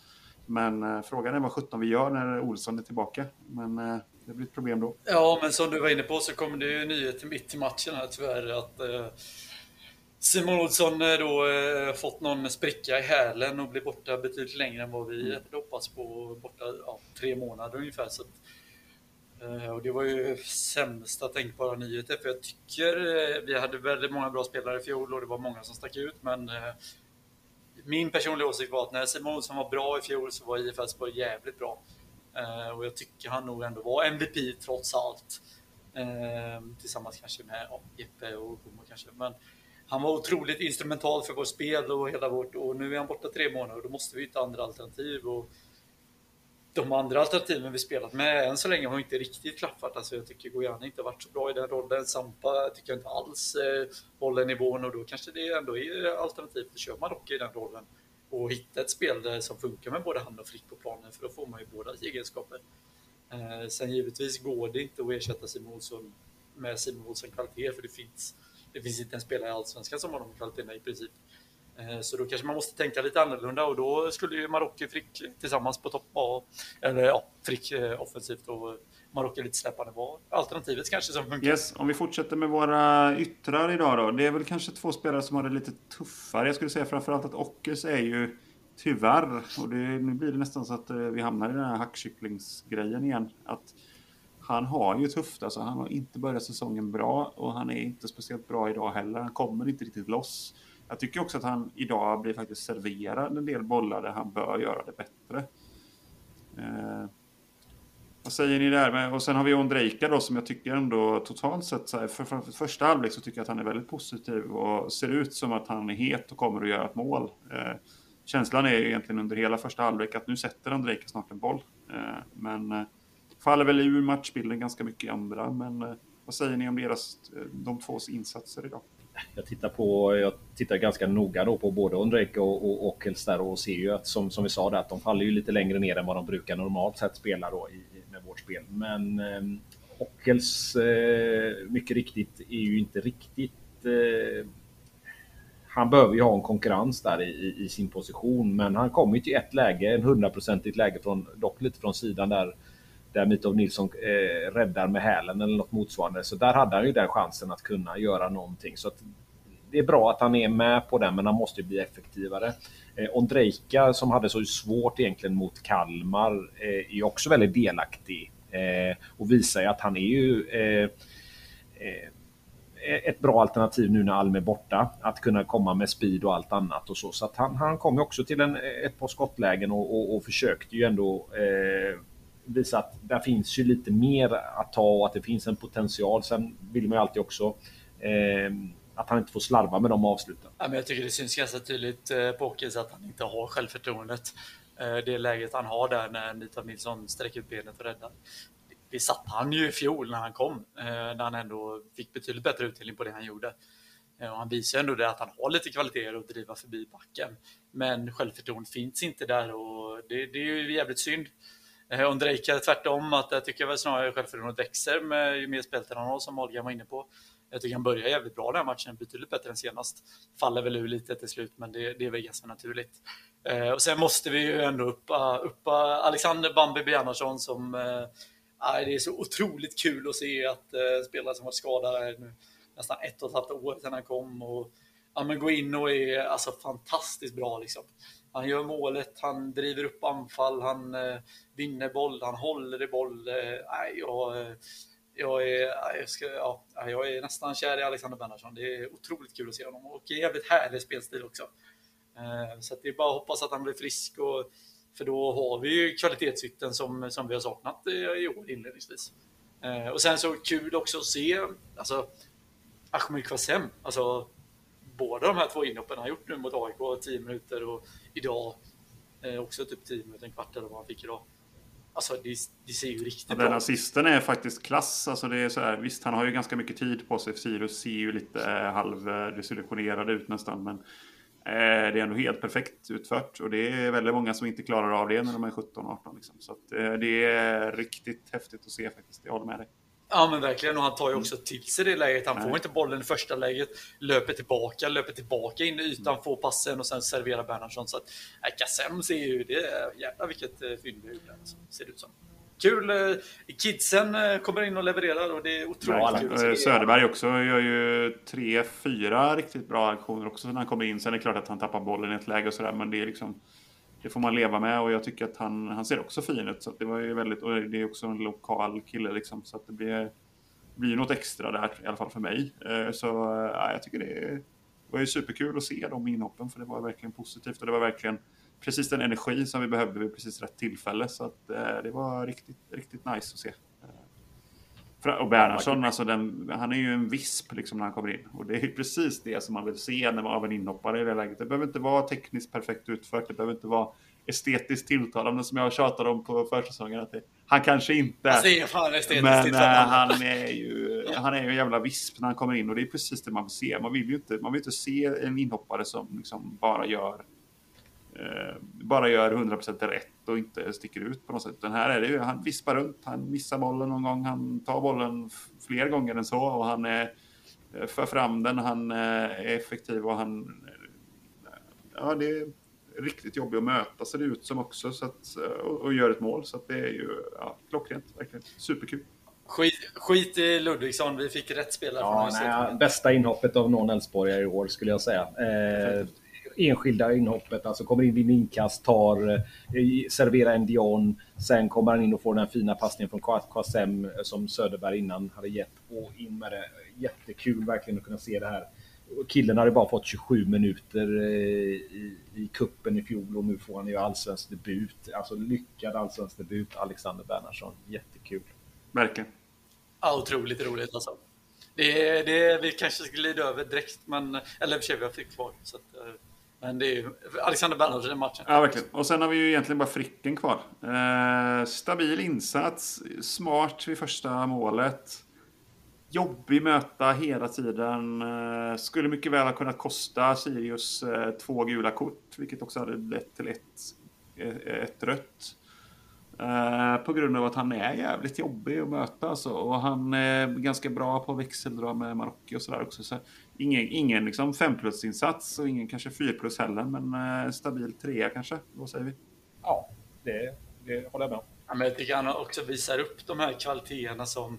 men eh, frågan är vad sjutton vi gör när Olsson är tillbaka, men eh, det blir ett problem då. Ja, men som du var inne på så kommer det ju nyheter mitt i matchen här tyvärr, att eh, Simon Olsson då eh, fått någon spricka i hälen och blir borta betydligt längre än vad vi mm. hoppas på, borta ja, tre månader ungefär, så att, eh, och det var ju sämsta tänkbara nyheter, för jag tycker eh, vi hade väldigt många bra spelare i fjol och det var många som stack ut, men eh, min personliga åsikt var att när Simon Olsson var bra i fjol så var I F Elfsborg jävligt bra. Uh, och jag tycker han nog ändå var M V P trots allt, uh, tillsammans kanske med ja, Jeppe och Okomo kanske, men han var otroligt instrumental för vårt spel och hela vårt, och nu är han borta tre månader och då måste vi hitta andra alternativ, och de andra alternativen vi spelat med än så länge har inte riktigt klaffat. Alltså jag tycker Gojani inte har varit så bra i den rollen, Sampa tycker jag inte alls uh, håller nivån, och då kanske det ändå är alternativ att köra Marokhi i den rollen och hitta ett spel där som funkar med både hand och Frick på planen, för då får man ju båda egenskaper. Eh, sen givetvis går det inte att ersätta Simon Olsson med Simon Olsson kvalitet, för det finns, det finns inte en spelare i Allsvenskan som har de kvaliteterna i princip. Eh, så då kanske man måste tänka lite annorlunda, och då skulle ju Marokhi Frick tillsammans på topp A, eller ja, Frick eh, offensivt och Marokhi lite släppande var alternativet kanske som funkar. Yes, om vi fortsätter med våra yttrar idag då. Det är väl kanske två spelare som har det lite tuffare. Jag skulle säga framförallt att Okels är ju tyvärr, och det, nu blir det nästan så att vi hamnar i den här hackkycklingsgrejen igen, att han har ju tufft. Alltså han har inte börjat säsongen bra, och han är inte speciellt bra idag heller. Han kommer inte riktigt loss. Jag tycker också att han idag blir faktiskt serverad en del bollar där han bör göra det bättre. Eh... Vad säger ni där? Men, och sen har vi Ondrejka då, som jag tycker ändå totalt sett så här, för, för första halvlek så tycker jag att han är väldigt positiv och ser ut som att han är het och kommer att göra ett mål. Eh, känslan är ju egentligen under hela första halvlek att nu sätter Ondrejka snart en boll. Eh, men eh, faller väl ur matchbilden ganska mycket i andra. Men eh, vad säger ni om deras, de tvås insatser idag? Jag tittar, på, jag tittar ganska noga då på både Ondrejka och, och Okels där, och ser ju att som, som vi sa där, att de faller ju lite längre ner än vad de brukar normalt sett spela då i, med vårt spel. Men eh, Okels eh, mycket riktigt är ju inte riktigt... Eh, han behöver ju ha en konkurrens där i, i, i sin position, men han kommer ju till ett läge, en hundraprocentigt läge, från, dock lite från sidan där, där Mitov Nilsson eh, räddar med hälen eller något motsvarande. Så där hade han ju den chansen att kunna göra någonting. Så att det är bra att han är med på den, men han måste ju bli effektivare. Eh, Ondrejka, som hade så svårt egentligen mot Kalmar, eh, är också väldigt delaktig eh, och visar ju att han är ju eh, eh, ett bra alternativ nu när Alm är borta, att kunna komma med speed och allt annat och så. Så att han, han kom ju också till en, ett par skottlägen och, och, och försökte ju ändå eh, visa att där finns ju lite mer att ta och att det finns en potential. Sen vill man ju alltid också eh, att han inte får slarva med de avsluten. Ja, men jag tycker det syns ganska tydligt på Okels att han inte har självförtroendet. Det läget han har där när Mitov Nilsson sträcker ut benet och räddar. Det satt han ju i fjol när han kom. När han ändå fick betydligt bättre utdelning på det han gjorde. Och han visar ändå det att han har lite kvaliteter att driva förbi backen. Men självförtroendet finns inte där och det, det är ju jävligt synd. Ondrejka tvärtom, att jag tycker väl snarare självförtroendet växer med ju mer speltid han har, som Olga var inne på. Jag tycker han börjar jävligt bra den här matchen, betydligt bättre än senast. Faller väl ur lite till slut, men det, det är väl ganska naturligt. Eh, och sen måste vi ju ändå uppa, uppa Alexander Bambi Bernhardsson som... Eh, det är så otroligt kul att se att eh, spelare som varit skadade nu nästan ett och ett halvt år sedan han kom. Och, ja, men gå in och är alltså fantastiskt bra liksom. Han gör målet, han driver upp anfall, han eh, vinner boll, han håller i boll. Eh, och... Eh, Jag är, jag, ska, ja, jag är nästan kär i Alexander Bernhardsson. Det är otroligt kul att se honom. Och jävligt härlig spelstil också. Så att det är bara att hoppas att han blir frisk. Och, för då har vi ju kvalitetsytten som, som vi har saknat i år inledningsvis. Och sen så kul också att se alltså, Ahmed Qasem. Alltså, båda de här två inhoppen han gjort nu mot A I K. tio minuter och idag också typ tio minuter, en kvart eller vad han fick idag. Alltså det, det ser ju riktigt bra. Den assisten är faktiskt klass. Alltså det är så här, visst, han har ju ganska mycket tid på sig. Sirius ser ju lite eh, halvdesillusionerad ut nästan. Men eh, det är ändå helt perfekt utfört. Och det är väldigt många som inte klarar av det när de är sjutton arton. Liksom. Så att, eh, det är riktigt häftigt att se faktiskt. Jag håller med dig. Ja men verkligen, och han tar ju också till sig det läget. Han får Nej. inte bollen i första läget, löper tillbaka, löper tillbaka in i ytan, mm. får passen och sen serverar Bernhardsson. Så att äh, Qasem ser ju det, jävlar vilket äh, fynd vi alltså, ser det ut som. Kul, äh, kidsen äh, kommer in och levererar och det är otroligt kul att se. Söderberg också gör ju tre, fyra riktigt bra aktioner också när han kommer in. Sen är det klart att han tappar bollen i ett läge och sådär, men det är liksom... Det får man leva med, och jag tycker att han, han ser också fin ut. Så att det var ju väldigt, och det är också en lokal kille liksom, så att det blir, blir något extra där, i alla fall för mig. Så ja, jag tycker det var ju superkul att se de inhoppen, för det var verkligen positivt. Och det var verkligen precis den energi som vi behövde vid precis rätt tillfälle. Så att det var riktigt, riktigt nice att se. Och Bernhardsson, alltså den, han är ju en visp liksom när han kommer in. Och det är precis det som man vill se när man av en inhoppare i det läget. Det behöver inte vara tekniskt perfekt utfört. Det behöver inte vara estetiskt tilltalande, som jag tjatade om på försäsongen. Att det, han kanske inte alltså, är, men äh, han, är ju, han är ju en jävla visp när han kommer in. Och det är precis det man vill se. Man vill ju inte, man vill inte se en inhoppare som liksom bara gör... bara gör hundra procent rätt och inte sticker ut på något sätt. Den här är det ju, han vispar runt, han missar bollen någon gång, han tar bollen fler gånger än så, och han är, för fram den, han är effektiv, och han, ja, det är riktigt jobbigt att möta, ser det ut som också, så att, och gör ett mål, så att det är ju, ja, klockrent, verkligen superkul. Skit, skit i Ludvigsson, vi fick rätt spelare, ja, från nej, bästa inhoppet av någon Elfsborgare i år skulle jag säga. eh, Enskilda inhoppet, alltså kommer in i inkast, tar, serverar en Dion, sen kommer han in och får den här fina passningen från Qasem som Söderberg innan hade gett, och in med det. Jättekul verkligen att kunna se det här. Killen hade bara fått tjugosju minuter i, i kuppen i fjol, och nu får han ju allsvensk debut, alltså lyckad allsvensk debut, Alexander Bernhardsson, jättekul. Verkligen. Ja, otroligt roligt alltså. Det, det, vi kanske glider över direkt, men, eller för sig vi har fick kvar, så att... Men det är ju Alexander Bernhardsson i matchen. Ja, verkligen. Och sen har vi ju egentligen bara Fricken kvar. Eh, stabil insats, smart vid första målet. Jobbig möta hela tiden. Eh, skulle mycket väl ha kunnat kosta Sirius eh, två gula kort, vilket också hade lett till ett, ett rött. Eh, på grund av att han är jävligt jobbig att möta. Alltså. Och han är ganska bra på växeldra med Marokhi och sådär också. Så Ingen, ingen liksom fem plus-insats och ingen kanske fyra plus heller, men eh, stabil trea kanske, vad säger vi? Ja, det, det håller jag med om. Ja, men jag tycker han också visar upp de här kvaliteterna som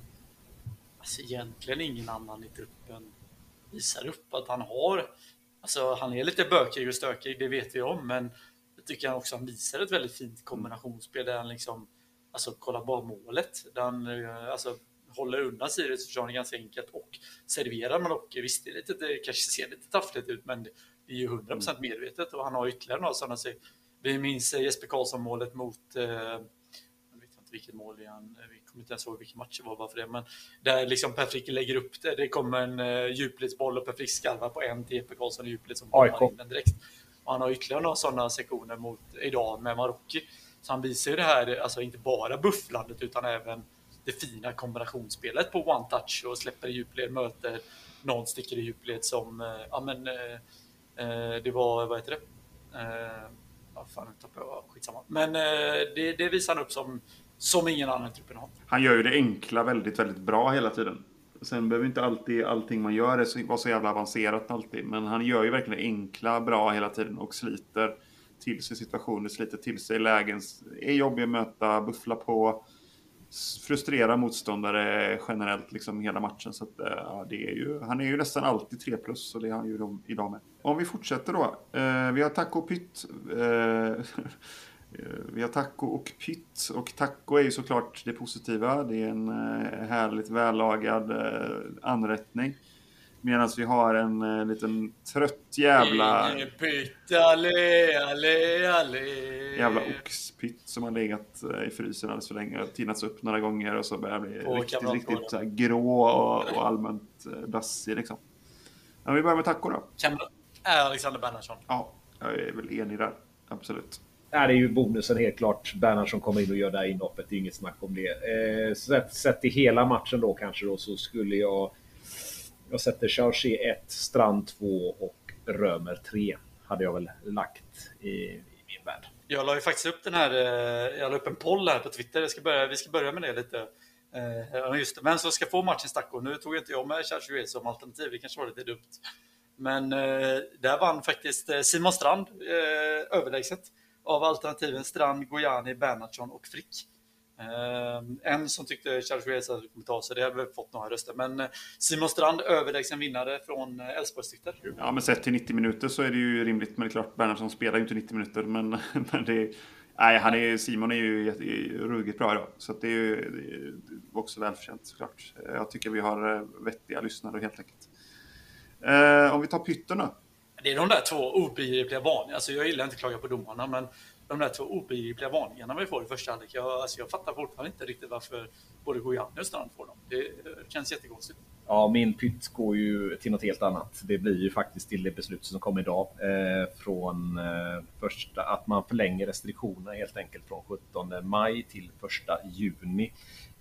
alltså, egentligen ingen annan i truppen visar upp att han har. Alltså han är lite bökig och stökig, det vet vi om, men jag tycker han också han visar ett väldigt fint kombinationsspel där han liksom alltså kolla bara målet. Den alltså håller undan Sirius försvarning ganska enkelt och serverar man, och visst det är lite, det kanske ser lite taffligt ut, men det är ju hundra procent medvetet, och han har ytterligare några sådana. Så vi minns Jesper Karlsson målet mot eh, vilket mål igen, vi kommer inte ens ihåg vilken match det var bara för det, men där liksom Per Frick lägger upp det, det kommer en uh, djupledsboll och Per Frick skalvar på en till Jesper Karlsson och djupleds som bollar in den direkt. Och han har ytterligare några sådana sektioner mot idag med Marokhi, så han visar ju det här, alltså inte bara bufflandet utan även det fina kombinationsspelet på one touch och släpper i djupled, möter någon sticker i djupled som, uh, ja men uh, uh, det var, vad heter det? Uh, ja fan, jag skitsamma. Men uh, det, det visar han upp som Som ingen annan typen av. Han gör ju det enkla väldigt, väldigt bra hela tiden. Sen behöver inte alltid allting man gör är vara så jävla avancerat alltid. Men han gör ju verkligen enkla, bra hela tiden och sliter till sig situationer, sliter till sig lägen. Är jobbig att möta, buffla på, frustrera motståndare generellt liksom hela matchen. Så att, ja, det är ju, han är ju nästan alltid tre plus, och det är han ju de, idag med. Om vi fortsätter då. Eh, vi har Taco Pytt. Eh, Vi har Taco och Pytt, och Taco är ju såklart det positiva. Det är en härligt vällagad anrättning. Medan vi har en liten trött jävla pytt, allé, allé, allé. Jävla oxpytt som har legat i frysen alldeles för länge och tinats upp några gånger, och så börjar bli och riktigt, riktigt så här grå och, och allmänt dassig liksom. Men vi börjar med Taco då. Alexander Bernhardsson. Ja, jag är väl enig där, absolut. Det är ju bonusen helt klart. Bernhardsson kommer in och gör det här inhoppet. Det är inget snack om det. Eh, sett, sett i hela matchen då kanske då, så skulle jag... Jag sätter Chargé ett, Strand två och Römer tre. Hade jag väl lagt i, i min värld. Jag la ju faktiskt upp den här... Jag la upp en poll här på Twitter. Jag ska börja, vi ska börja med det lite. Eh, just det. Men så ska få matchen Stacko. Nu tog inte jag med Chargé som alternativ. Det kanske var lite dumt. Men eh, där vann faktiskt Simon Strand eh, överlägset. Av alternativen Strand, Gojani, Bernhardsson och Frick. Eh, en som tyckte Charles att skulle ta sig, det hade fått några röster. Men Simon Strand, överlägsen vinnare från Elfsborgs tyckte. Ja, men sett till nittio minuter så är det ju rimligt. Men det är klart, Bernhardsson spelar ju inte nittio minuter. Men, men det är, nej, han är, Simon är ju ruggigt bra idag. Så det är ju det är också välförtjänt såklart. Jag tycker vi har vettiga lyssnare helt enkelt. Eh, om vi tar pytterna. Det är de där två obegripliga varningarna. Alltså jag gillar inte att klaga på domarna, men de där två obegripliga varningarna vi får i första halvlek. Jag, alltså jag fattar fortfarande inte riktigt varför både Gojani och Strand får dem. Det känns jättekonstigt. Ja, min pytt går ju till något helt annat. Det blir ju faktiskt till det beslut som kom idag. Eh, från eh, första, att man förlänger restriktionerna helt enkelt från sjuttonde maj till första juni.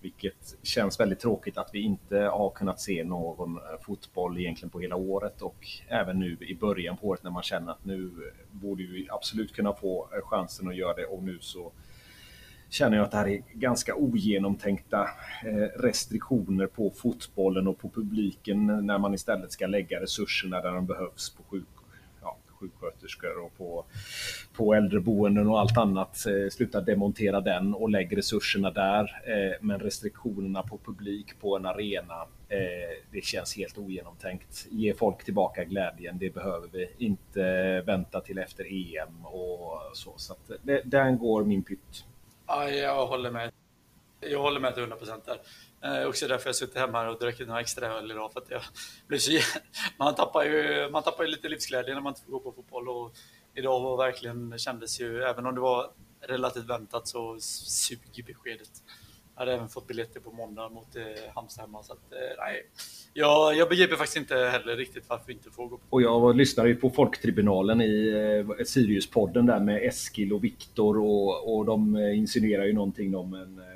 Vilket känns väldigt tråkigt att vi inte har kunnat se någon fotboll egentligen på hela året, och även nu i början på året när man känner att nu borde vi absolut kunna få chansen att göra det, och nu så känner jag att det här är ganska ogenomtänkta restriktioner på fotbollen och på publiken, när man istället ska lägga resurserna där de behövs, på sjuk sjuksköterskor och på, på äldreboenden och allt annat. Eh, sluta demontera den och lägg resurserna där. Eh, men restriktionerna på publik på en arena, eh, det känns helt ogenomtänkt. Ge folk tillbaka glädjen, det behöver vi. Inte vänta till efter E M och så. Så att det, där går min pytt. Ja, jag håller med. Jag håller med till hundra procent där. Eh, också därför jag suttit hemma och drack några extra öl idag, för att jag blev så... man tappar ju man tappar ju lite livsglädje när man inte får gå på fotboll, och idag var verkligen, kändes ju, även om det var relativt väntat, så suger beskedet. Jag hade även fått biljetter på måndag mot eh, Hammarby hemma, så att eh, nej. Jag, jag begriper faktiskt inte heller riktigt varför vi inte får gå på. Och jag lyssnade ju på Folktribunalen i eh, Sirius-podden där med Eskil och Viktor, och, och de eh, insinuerar ju någonting om en eh,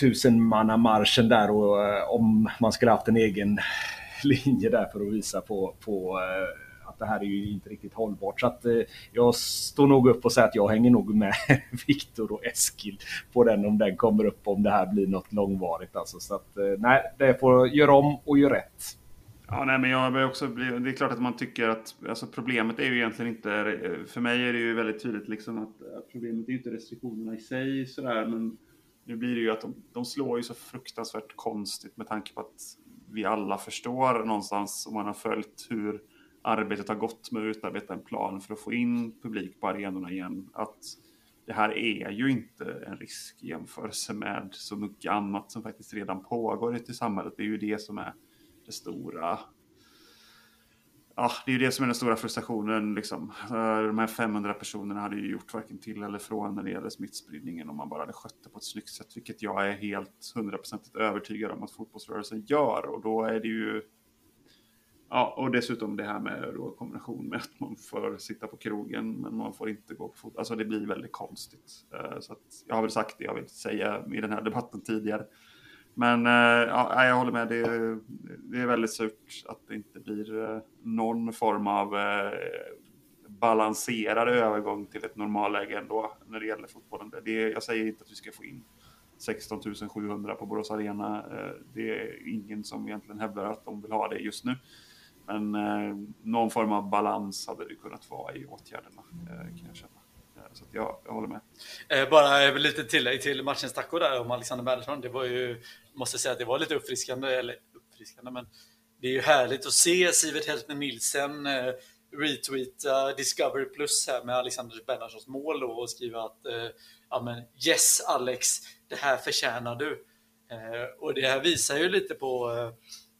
tusenmannamarschen där, och om man skulle haft en egen linje där för att visa på, på att det här är ju inte riktigt hållbart. Så att jag står nog upp och säger att jag hänger nog med Viktor och Eskil på den, om den kommer upp, om det här blir något långvarigt alltså. Så att nej, det får göra om och göra rätt. Ja, nej, men jag också bli, det är klart att man tycker att, alltså problemet är ju egentligen inte, för mig är det ju väldigt tydligt liksom att problemet är ju inte restriktionerna i sig så där, men nu blir det ju att de, de slår ju så fruktansvärt konstigt, med tanke på att vi alla förstår någonstans, om man har följt hur arbetet har gått med att utarbeta en plan för att få in publik på arenorna igen, att det här är ju inte en risk i jämförelse med så mycket annat som faktiskt redan pågår ute i samhället. Det är ju det som är det stora... Ja, det är ju det som är den stora frustrationen liksom. De här femhundra personerna hade ju gjort varken till eller från när det gäller smittspridningen om man bara hade skött det på ett snyggt sätt, vilket jag är helt hundraprocentigt övertygad om att fotbollsrörelsen gör. Och då är det ju ja, och dessutom det här med då kombination med att man får sitta på krogen men man får inte gå på fot. Alltså det blir väldigt konstigt. Så att jag har väl sagt det jag vill säga i den här debatten tidigare. Men ja, jag håller med, det är, det är väldigt surt att det inte blir någon form av balanserad övergång till ett normalläge ändå när det gäller fotbollen. Det är, jag säger inte att vi ska få in sexton tusen sjuhundra på Borås Arena. Det är ingen som egentligen hävdar att de vill ha det just nu. Men någon form av balans hade det kunnat vara i åtgärderna, kan jag känna. Så att jag, jag håller med. Eh, bara lite tillägg till matchens tackor där om Alexander Bernhardsson. Det var ju, måste säga att det var lite uppfriskande, eller uppfriskande, men det är ju härligt att se Sivert Heltner Nilsen eh, retweeta Discovery Plus här med Alexander Bernhardssons mål då, och skriva att eh, ja, men yes Alex, det här förtjänar du. Eh, och det här visar ju lite på, eh,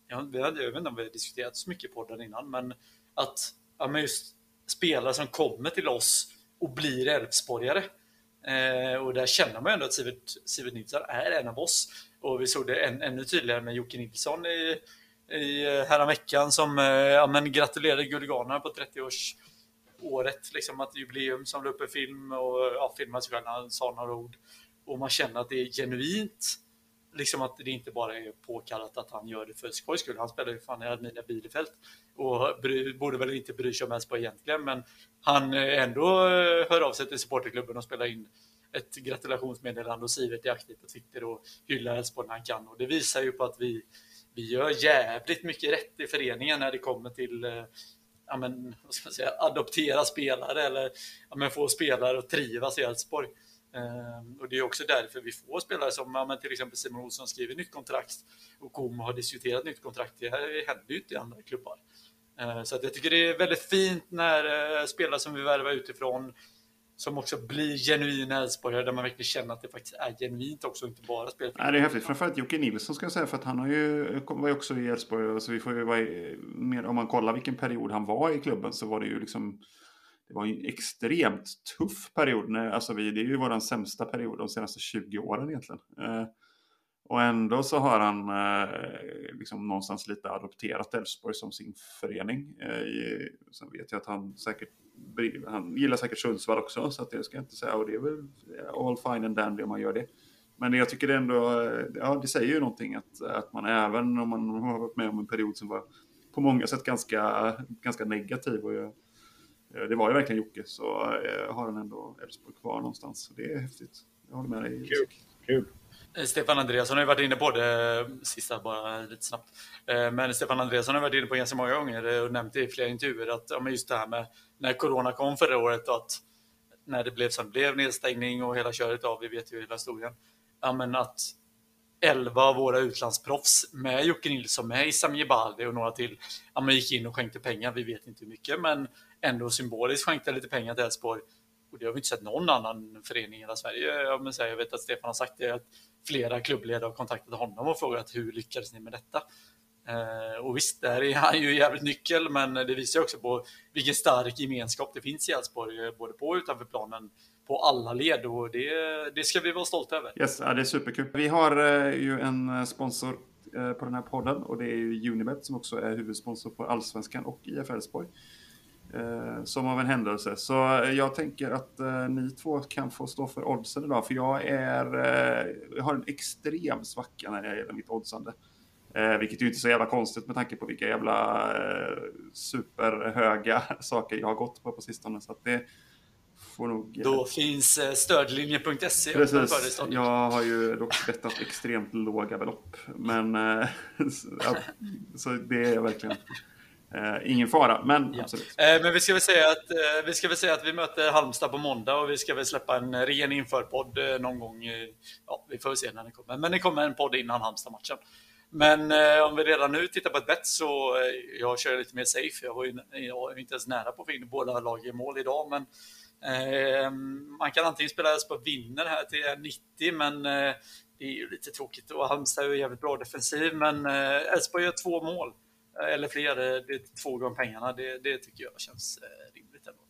jag, jag vet inte om vi har diskuterat så mycket på den innan, men att ja, men just spelare som kommer till oss och blir Elfsborgare. Eh, och där känner man ju ändå att Sivert, Sivert Nilsson är en av oss. Och vi såg det än, ännu tydligare med Jocke Nilsson i, i härom veckan som eh, ja, men gratulerade Gulliganerna på trettioårsåret. Liksom att jubileum som löper film och ja, filmade sig själv när han sa några ord. Och man känner att det är genuint. Liksom att det inte bara är påkallat att han gör det för skojs skull. Han spelar ju fan i Admina Bielefeld och bry, borde väl inte bry sig om ens på egentligen, men han ändå hör av sig till supporterklubben och spelar in ett gratulationsmeddelande och Sivert är aktiv på Twitter och hyllar Elfsborg när han kan. Och det visar ju på att vi, vi gör jävligt mycket rätt i föreningen när det kommer till ja men, vad ska man säga, adoptera spelare eller ja men, få spelare att trivas i Elfsborg. Um, och det är också därför vi får spelare som ja, men till exempel Simon Olsson skriver nytt kontrakt och Okomo har diskuterat nytt kontrakt. Det här händer ju inte i andra klubbar. Uh, så att jag tycker det är väldigt fint när uh, spelare som vi värvar utifrån som också blir genuina Elfsborgare där man verkligen känner att det faktiskt är genuint också, inte bara spel. Nej, det är häftigt. Framförallt Jocke Nilsson ska jag säga, för att han har ju, var ju också i Elfsborg, så vi får ju vara i, mer, om man kollar vilken period han var i klubben så var det ju liksom det var en extremt tuff period. När, alltså vi, det är ju vår sämsta period de senaste tjugo åren egentligen. Eh, och ändå så har han eh, liksom någonstans lite adopterat Elfsborg som sin förening. Eh, i, sen vet jag att han säkert han gillar säkert Sundsvall också. Så att det ska jag inte säga. Och det är väl all fine and dandy om man gör det. Men jag tycker det ändå, ja det säger ju någonting att, att man även om man har varit med om en period som var på många sätt ganska, ganska negativ och det var ju verkligen Jocke, så har han ändå Elfsborg kvar någonstans. Så det är häftigt. Jag håller med dig. Kul. Kul. Stefan Andreasson har ju varit inne på det sista, bara lite snabbt. Men Stefan Andreasson har varit inne på ganska många gånger och nämnt i flera intervjuer att ja, men just det här med när corona kom förra året och att när det blev som blev nedstängning och hela köret av, vi vet ju hela historien. Ja, men att elva av våra utlandsproffs med Jocke Nilsson, med Isam Jebaldi och några till ja, men gick in och skänkte pengar. Vi vet inte hur mycket, men ändå symboliskt skänkte lite pengar till Elfsborg. Och det har vi inte sett någon annan förening i hela Sverige. Jag vet att Stefan har sagt det, att flera klubbledare har kontaktat honom och frågat hur lyckades ni med detta? Och visst, där är han ju jävligt nyckel, men det visar också på vilken stark gemenskap det finns i Elfsborg, både på och utanför planen, på alla led, och det, det ska vi vara stolta över. Yes, ja, det är superkul. Vi har ju en sponsor på den här podden och det är ju Unibet som också är huvudsponsor på Allsvenskan och I F Elfsborg. Eh, som av en händelse. Så jag tänker att eh, ni två kan få stå för oddsen idag. För jag, är, eh, jag har en extrem svacka när jag gäller mitt oddsande. Eh, vilket ju inte är så jävla konstigt med tanke på vilka jävla eh, superhöga saker jag har gått på på sistone. Så att det får nog... Eh... Då finns eh, stödlinje punkt se. Precis, jag har ju dock bettat extremt låga belopp. Men eh, så, ja, så det är jag verkligen... Eh, ingen fara, men ja. Absolut. Eh, men vi ska väl säga att eh, vi ska väl säga att vi möter Halmstad på måndag och vi ska väl släppa en ren införpodd eh, någon gång. Eh, ja, vi får väl se när den kommer. Men det kommer en podd innan Halmstad-matchen. Men eh, om vi redan nu tittar på ett bett så eh, jag kör lite mer safe. Jag var ju jag var inte ens nära på att få in båda lag i mål idag, men Eh, man kan antingen spela på vinner här till nittio, men eh, det är ju lite tråkigt, och Halmstad är ju jävligt bra defensiv, men Elfsborg eh, gör två mål eh, eller fler, det är två gånger pengarna, det, det tycker jag känns eh, rimligt ändå.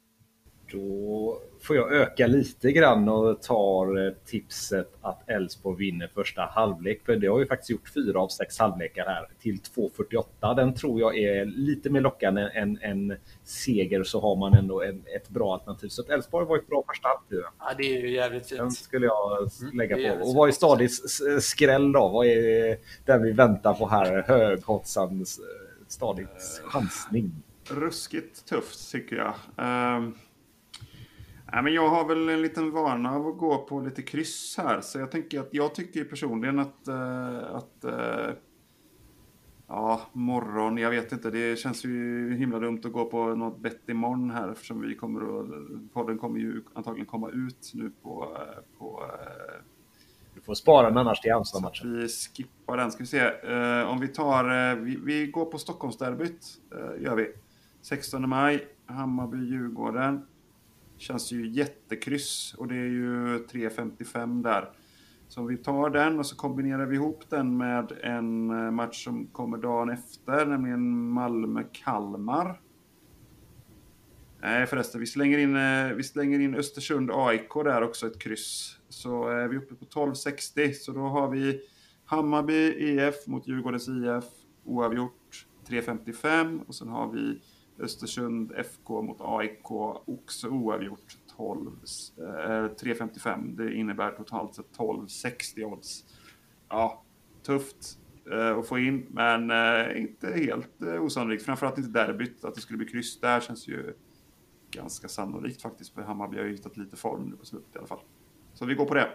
Då får jag öka lite grann och tar tipset att Elfsborg vinner första halvlek, för det har ju faktiskt gjort fyra av sex halvlekar här till två fyrtioåtta. Den tror jag är lite mer lockande än en seger, så har man ändå en, ett bra alternativ. Så att Elfsborg var ett bra första halvlek. Ja, det är ju jävligt fint. Den skulle jag lägga mm, på. Och vad är Stadigs skräll då? Vad är den vi väntar på här? Höghotsans Stadigs chansning. Ruskigt tufft tycker jag. Um... Nej, men jag har väl en liten vana av att gå på lite kryss här, så jag tänker att jag tycker personligen att äh, att äh, ja, morgon, jag vet inte, det känns ju himla dumt att gå på något bett imorgon här, eftersom vi kommer att, podden kommer ju antagligen komma ut nu på på äh, du får spara den annars till Amsterdam-matchen. Vi skippar den, ska vi se. Äh, om vi tar äh, vi, vi går på Stockholmsderbyt, äh, gör vi. sextonde maj, Hammarby Djurgården. Känns ju jättekryss, och det är ju tre femtiofem där. Så vi tar den och så kombinerar vi ihop den med en match som kommer dagen efter, nämligen Malmö-Kalmar. Nej förresten, vi slänger in, vi slänger in Östersund-A I K där också, ett kryss. Så är vi uppe på tolv sextio, så då har vi Hammarby I F mot Djurgårdens I F, oavgjort tre femtiofem, och sen har vi Östersund F K mot A I K, också oavgjort tolv, eh, tre femtiofem. Det innebär totalt sett tolv sextio odds. Ja, tufft eh, att få in, men eh, inte helt eh, osannolikt. Framförallt inte derbyt, att det skulle bli kryss där känns ju ganska sannolikt faktiskt. För Hammarby har ju hittat lite form nu på slutet i alla fall. Så vi går på det.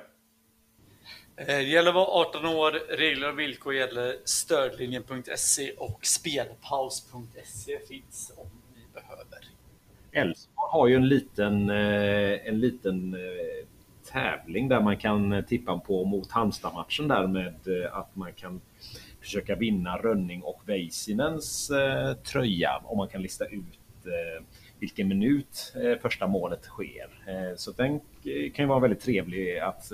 Det gäller att vara arton år, regler och villkor gäller, stödlinjen punkt se och spelpaus punkt se finns om ni behöver. Elfsborg har ju en liten, en liten tävling där man kan tippa på mot Halmstad-matchen där, med att man kan försöka vinna Rönning och Väisinens tröja om man kan lista ut vilken minut första målet sker. Så den kan ju vara väldigt trevlig att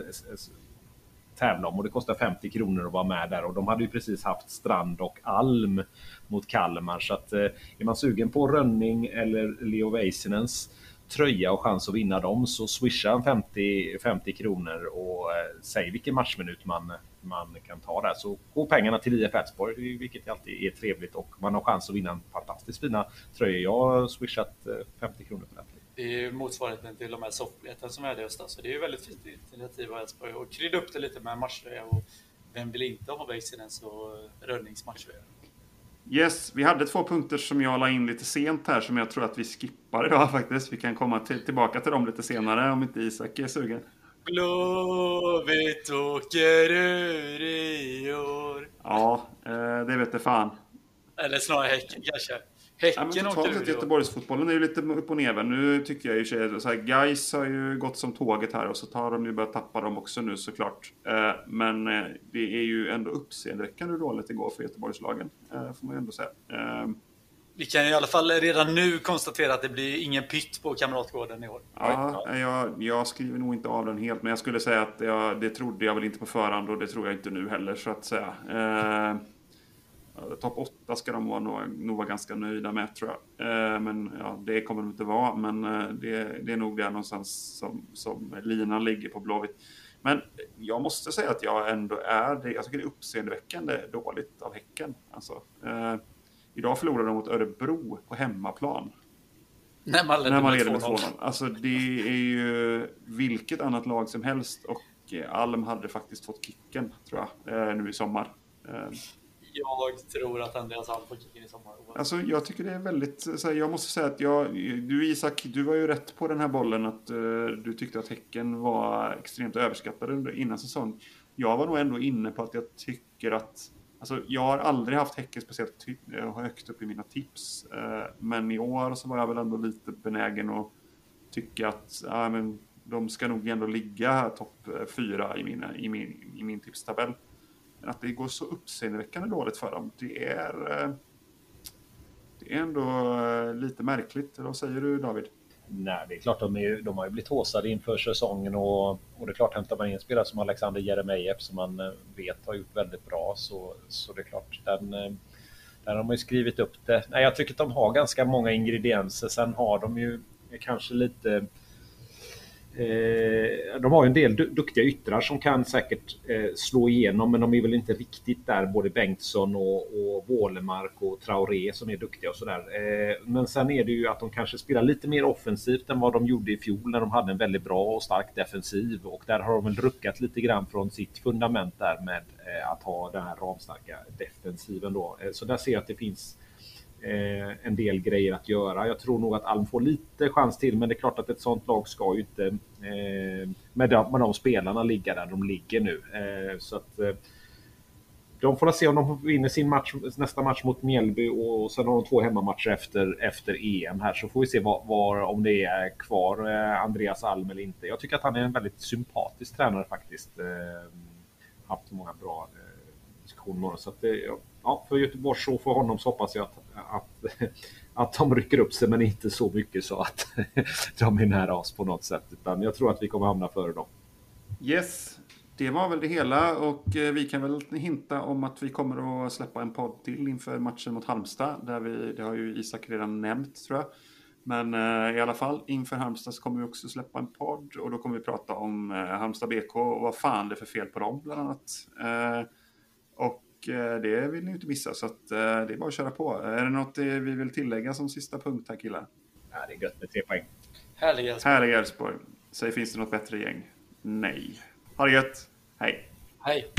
tävla om, och det kostar femtio kronor att vara med där, och de hade ju precis haft Strand och Alm mot Kalmar, så att eh, är man sugen på Rönning eller Leo Väisinens tröja och chans att vinna dem, så swisha femtio kronor och eh, säg vilken matchminut man, man kan ta där, så gå pengarna till I F Elfsborg, vilket alltid är trevligt, och man har chans att vinna en fantastiskt fina tröja. Jag har swishat eh, femtio kronor på det. Det är ju motsvarigheten till de här soffbiljetten som är det just, så det är ju väldigt fint initiativ av Elfsborg, och krydda upp det lite med matchdöja, och vem vill inte ha Väisänen och Rönningsmatchdöja. Yes, vi hade två punkter som jag la in lite sent här, som jag tror att vi skippar idag faktiskt. Vi kan komma till, tillbaka till dem lite senare om inte Isak är sugen. Blåvitt åker ur i år. Ja, det vet jag fan. Eller snarare Häcken kanske. Häcken, ja, men totalt Göteborgsfotbollen är ju lite upp och ner. Nu tycker jag ju så här, Gais har ju gått som tåget här, och så tar de ju, börjat tappa dem också nu såklart. Men det är ju ändå uppseendeväckande hur dåligt det går för Göteborgslagen, får man ju ändå säga. Vi kan i alla fall redan nu konstatera att det blir ingen pytt på Kamratgården i år. Ja, jag, jag skriver nog inte av den helt, men jag skulle säga att jag, det trodde jag väl inte på förhand, och det tror jag inte nu heller, så att säga. Topp åtta ska de vara, nog, nog vara ganska nöjda med, tror jag. Eh, men ja, det kommer de inte vara. Men eh, det, det är nog där någonstans som, som linan ligger på Blåvitt. Men jag måste säga att jag ändå är det. Jag tycker det är uppseendeväckande dåligt av Häcken. Alltså, eh, idag förlorade de mot Örebro på hemmaplan. När man leder med, med två noll. Alltså det är ju vilket annat lag som helst. Och eh, Alm hade faktiskt fått kicken, tror jag, eh, nu i sommar. Eh, Jag tror att Andreas Alm får kicken i sommar. Alltså jag tycker det är väldigt, så här, jag måste säga att jag, du Isak, du var ju rätt på den här bollen, att uh, du tyckte att Häcken var extremt överskattade under, innan säsong. Jag var nog ändå inne på att jag tycker att, alltså jag har aldrig haft Häcken speciellt ty- högt upp i mina tips. Uh, men i år så var jag väl ändå lite benägen att tycka att uh, men de ska nog ändå ligga här topp fyra i, mina, i, min, i min tipstabell. Att det går så uppseendeväckande dåligt för dem, det är, det är ändå lite märkligt. Vad säger du, David? Nej, det är klart de, är, de har ju blivit håsade inför säsongen och, och det är klart hämtar man in spelare som Alexander Jeremejeff som man vet har gjort väldigt bra så, så det är klart den, den har man ju skrivit upp det. Nej, jag tycker att de har ganska många ingredienser, sen har de ju kanske lite eh, de har ju en del du, duktiga yttrar som kan säkert eh, slå igenom, men de är väl inte riktigt där, både Bengtsson och, och Wålemark och Traoré som är duktiga och sådär. Eh, men sen är det ju att de kanske spelar lite mer offensivt än vad de gjorde i fjol när de hade en väldigt bra och stark defensiv, och där har de väl ruckat lite grann från sitt fundament där med eh, att ha den här ramstarka defensiven då. Eh, så där ser jag att det finns Eh, en del grejer att göra. Jag tror nog att Alm får lite chans till, men det är klart att ett sånt lag ska ju inte eh, med, de, med de spelarna ligga där de ligger nu. Eh, så att eh, de får se om de vinner sin match, nästa match mot Mjällby, och, och sen har de två hemmamatcher efter, efter E M här, så får vi se var, var, om det är kvar eh, Andreas Alm eller inte. Jag tycker att han är en väldigt sympatisk tränare faktiskt. Eh, haft många bra eh, diskussioner, så att det eh, ja, för Göteborg så för honom så hoppas jag att, att, att de rycker upp sig, men inte så mycket så att de är nära oss på något sätt. Utan jag tror att vi kommer hamna före dem. Yes, det var väl det hela, och vi kan väl hinta om att vi kommer att släppa en podd till inför matchen mot Halmstad. Där vi, det har ju Isak redan nämnt tror jag. Men eh, i alla fall inför Halmstad så kommer vi också släppa en podd, och då kommer vi prata om eh, Halmstad B K och vad fan det är för fel på dem bland annat. Eh, och det vill ni inte missa, så att det är bara att köra på. Är det något vi vill tillägga som sista punkt här, killar? Ja, det är gött med tre poäng. Härliga Elfsborg. Härliga Elfsborg. Säg, finns det något bättre gäng? Nej. Ha det gött. Hej. Hej.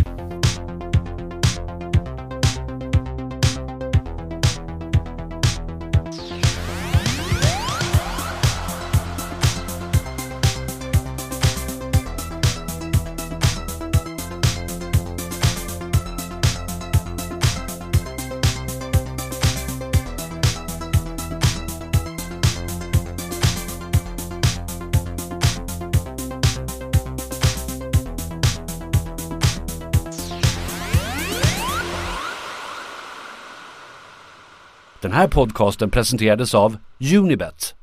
Den här podcasten presenterades av Unibet.